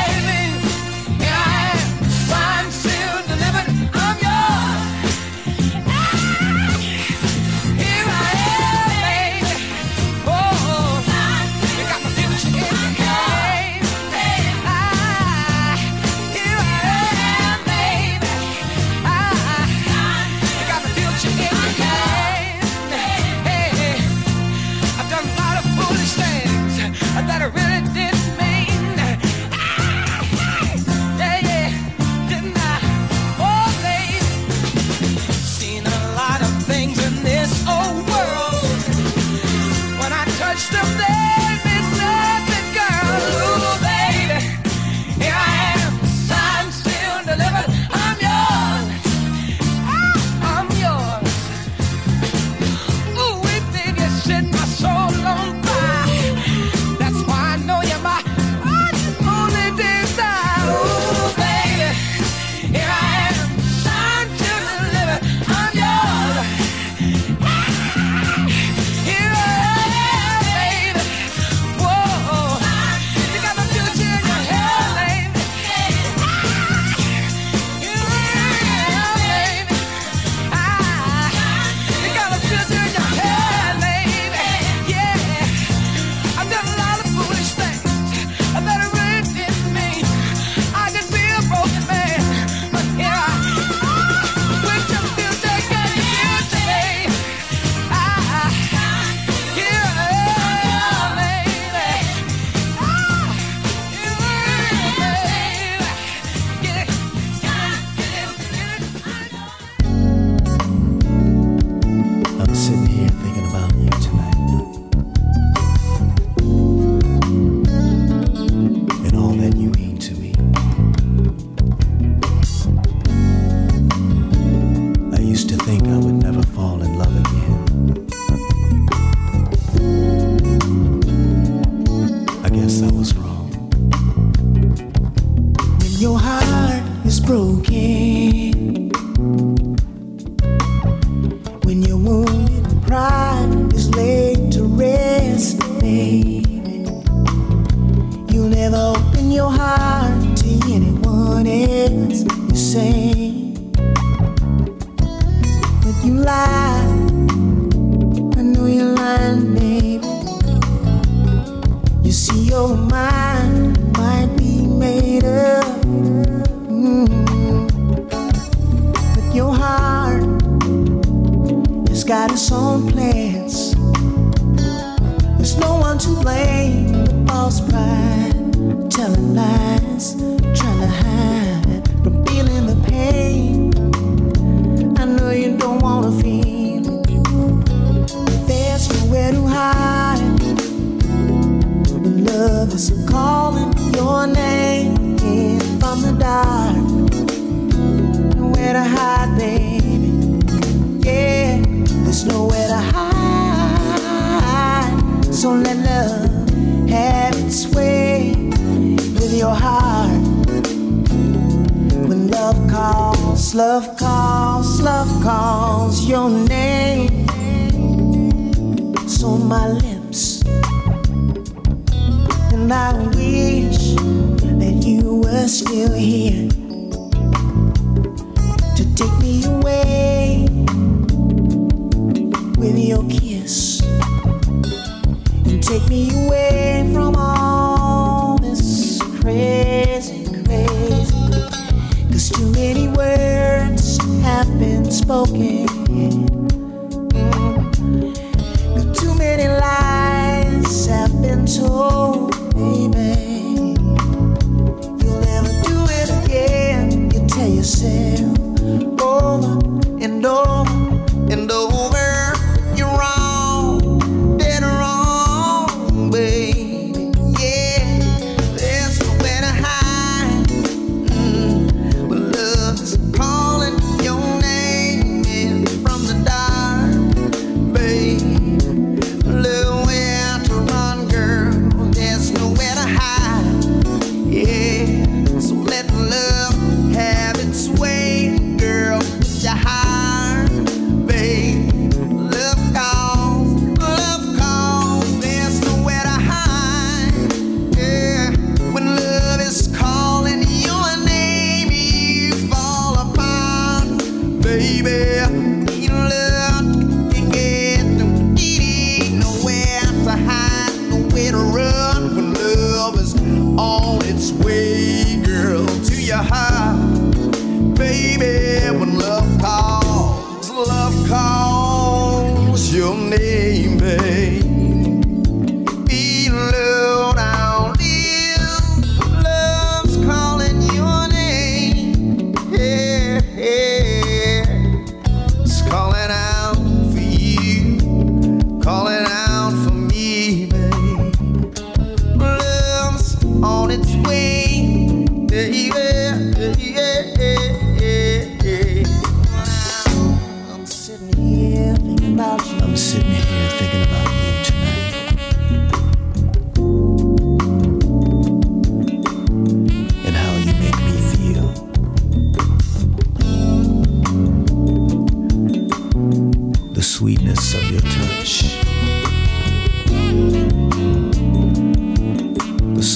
Too many lies have been told, baby.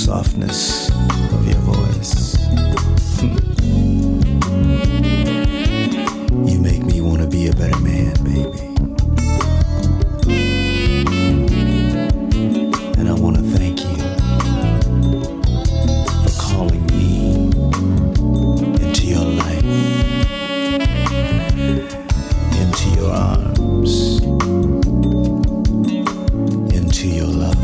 softness of your voice. You make me want to be a better man, baby. And I want to thank you for calling me into your life, into your arms, into your love.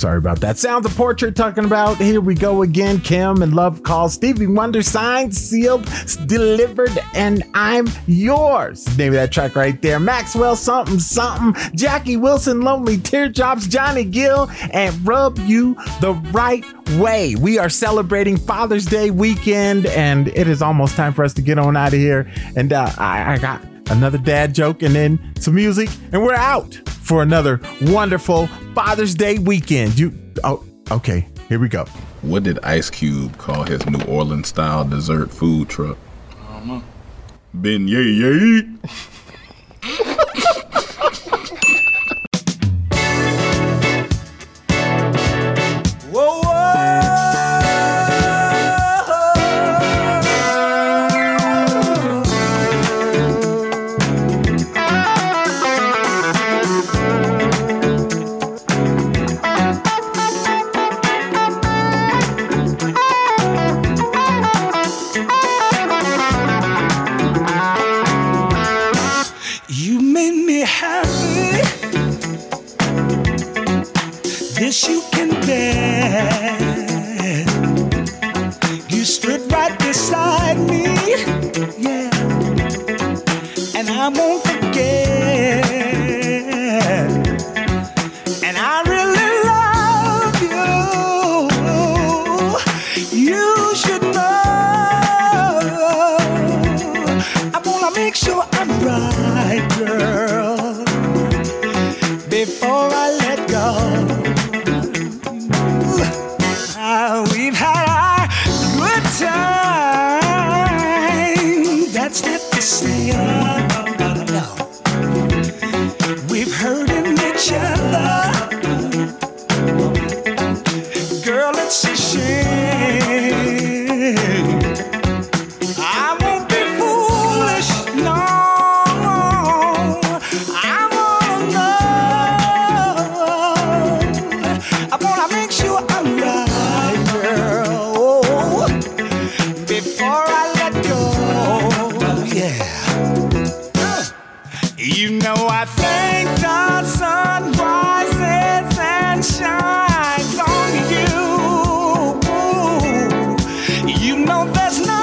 Sorry about that. Sounds of Portrait talking about Here We Go Again, Kim and Love Calls, Stevie Wonder, signed, sealed, delivered, and I'm yours. Name of that track right there. Maxwell something something, Jackie Wilson, Lonely Teardrops, Johnny Gill, and Rub You the Right Way. We are celebrating Father's Day weekend, and it is almost time for us to get on out of here. And I got another dad joke and then some music, and we're out for another wonderful Father's Day weekend. Okay, here we go. What did Ice Cube call his New Orleans style dessert food truck? I don't know. Beignet. this you can bear. You stood right beside me, yeah, and I won't forget. And I really love you. You should know. I wanna make sure I'm right, girl, before I let go. We've had our good time. That's not the same. No. We've hurt in each other. Girl, it's a shame. I won't be foolish, no. I wanna know. I wanna make sure I'm right. You know I think the sun rises and shines on you. You know there's nothing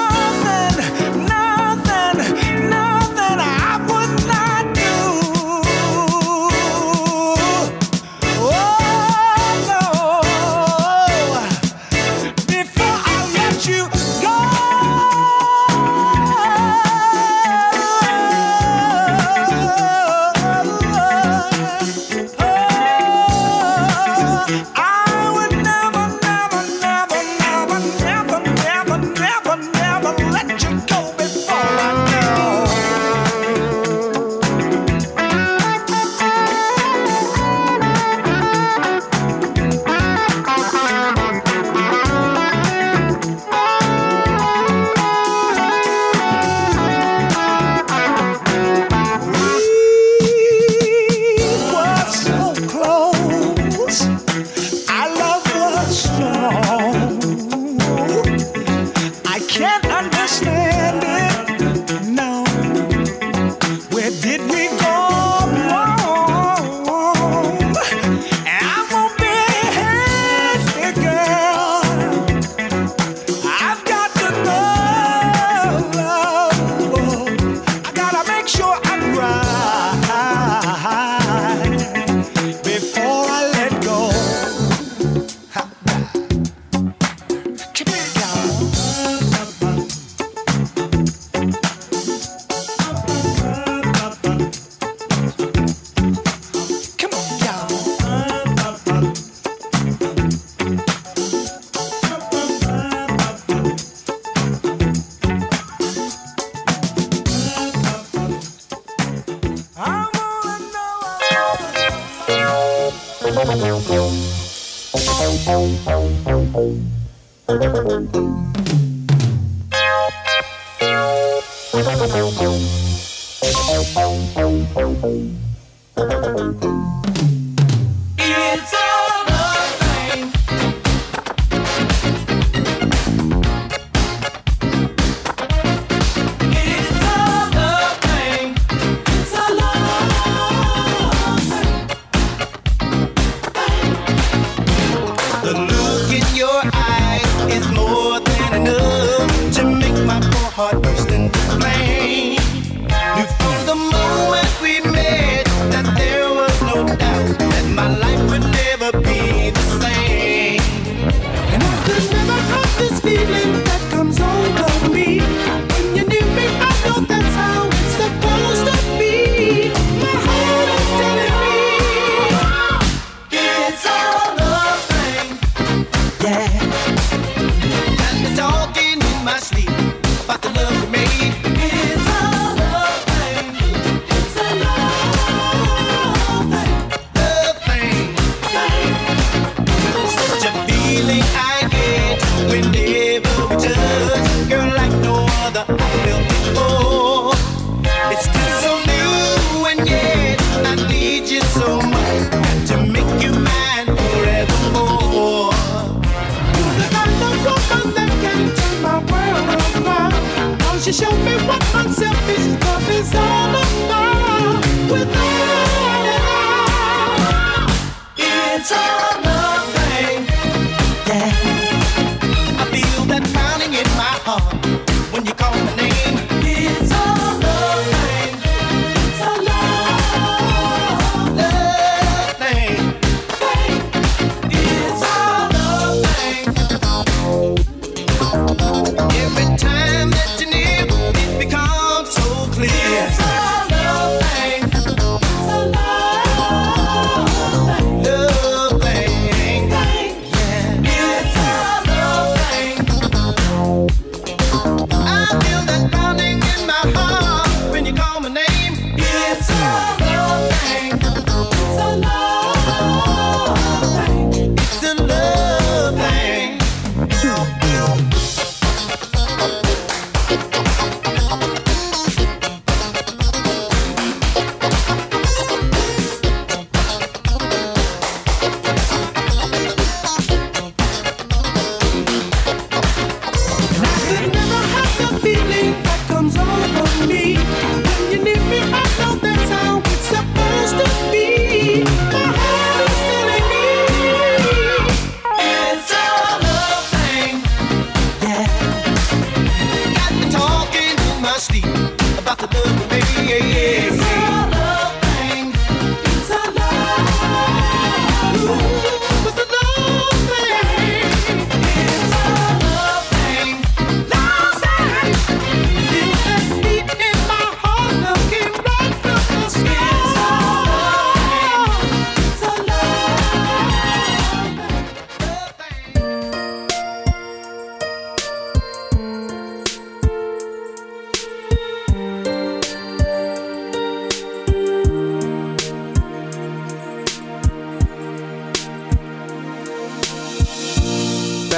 I would not do. Oh no, before I let you go.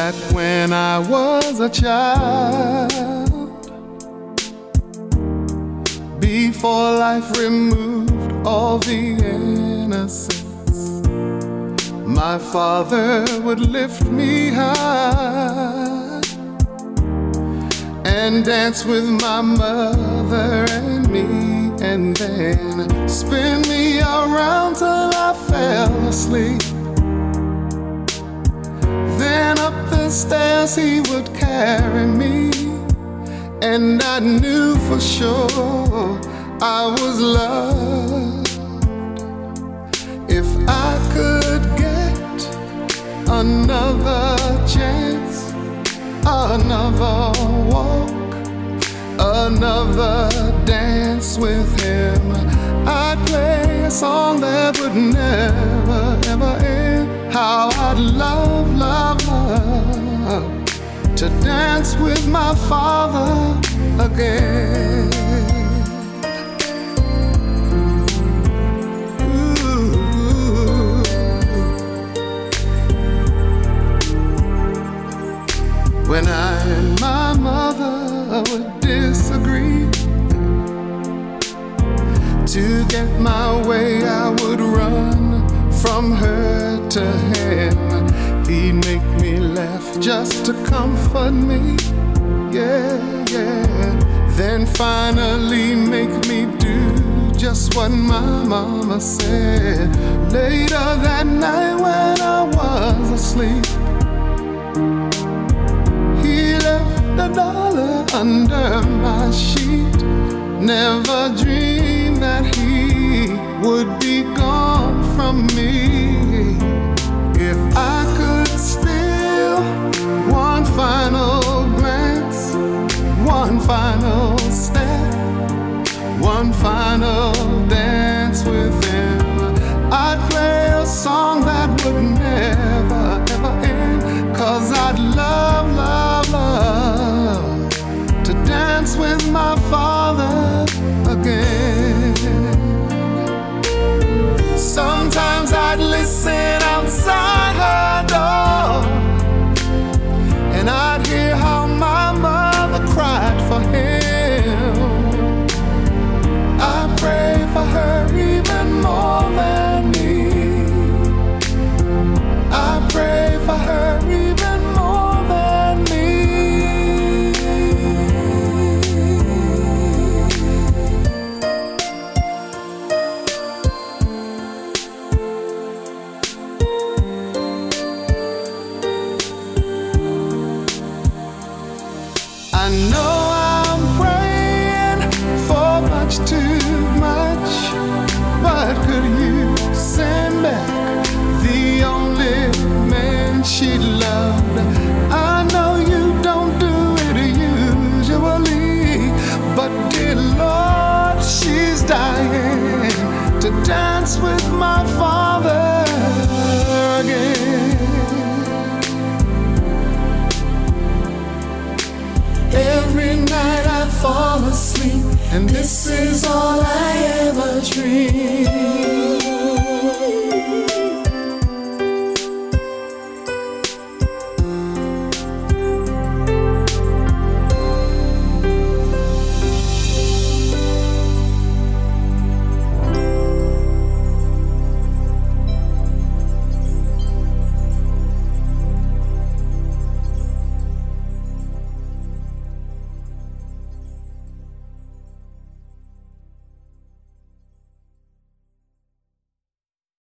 that when I was a child, before life removed all the innocence, my father would lift me high and dance with my mother and me, and then spin me around till I fell asleep. Then up the stairs he would carry me, and I knew for sure I was loved. If I could get another chance, another walk, another dance with him, I'd play a song that would never ever end. How I'd love, love, love to dance with my father again. Ooh. When I and my mother would disagree, to get my way I would run from her to him. He'd make me laugh just to comfort me, yeah, yeah. Then finally make me do just what my mama said. Later that night when I was asleep, he left $1 under my sheet. Never dreamed that he would be gone from me. If I could steal one final glance, one final step, one final dance with him, I'd play a song that would never ever end. Cause I'd love, love, love to dance with my father again. Sometimes I'd listen outside her door, and I'd hear how my mother cried for him. I pray for her even more than me. I pray for her even more than me. And this is all I ever dreamed.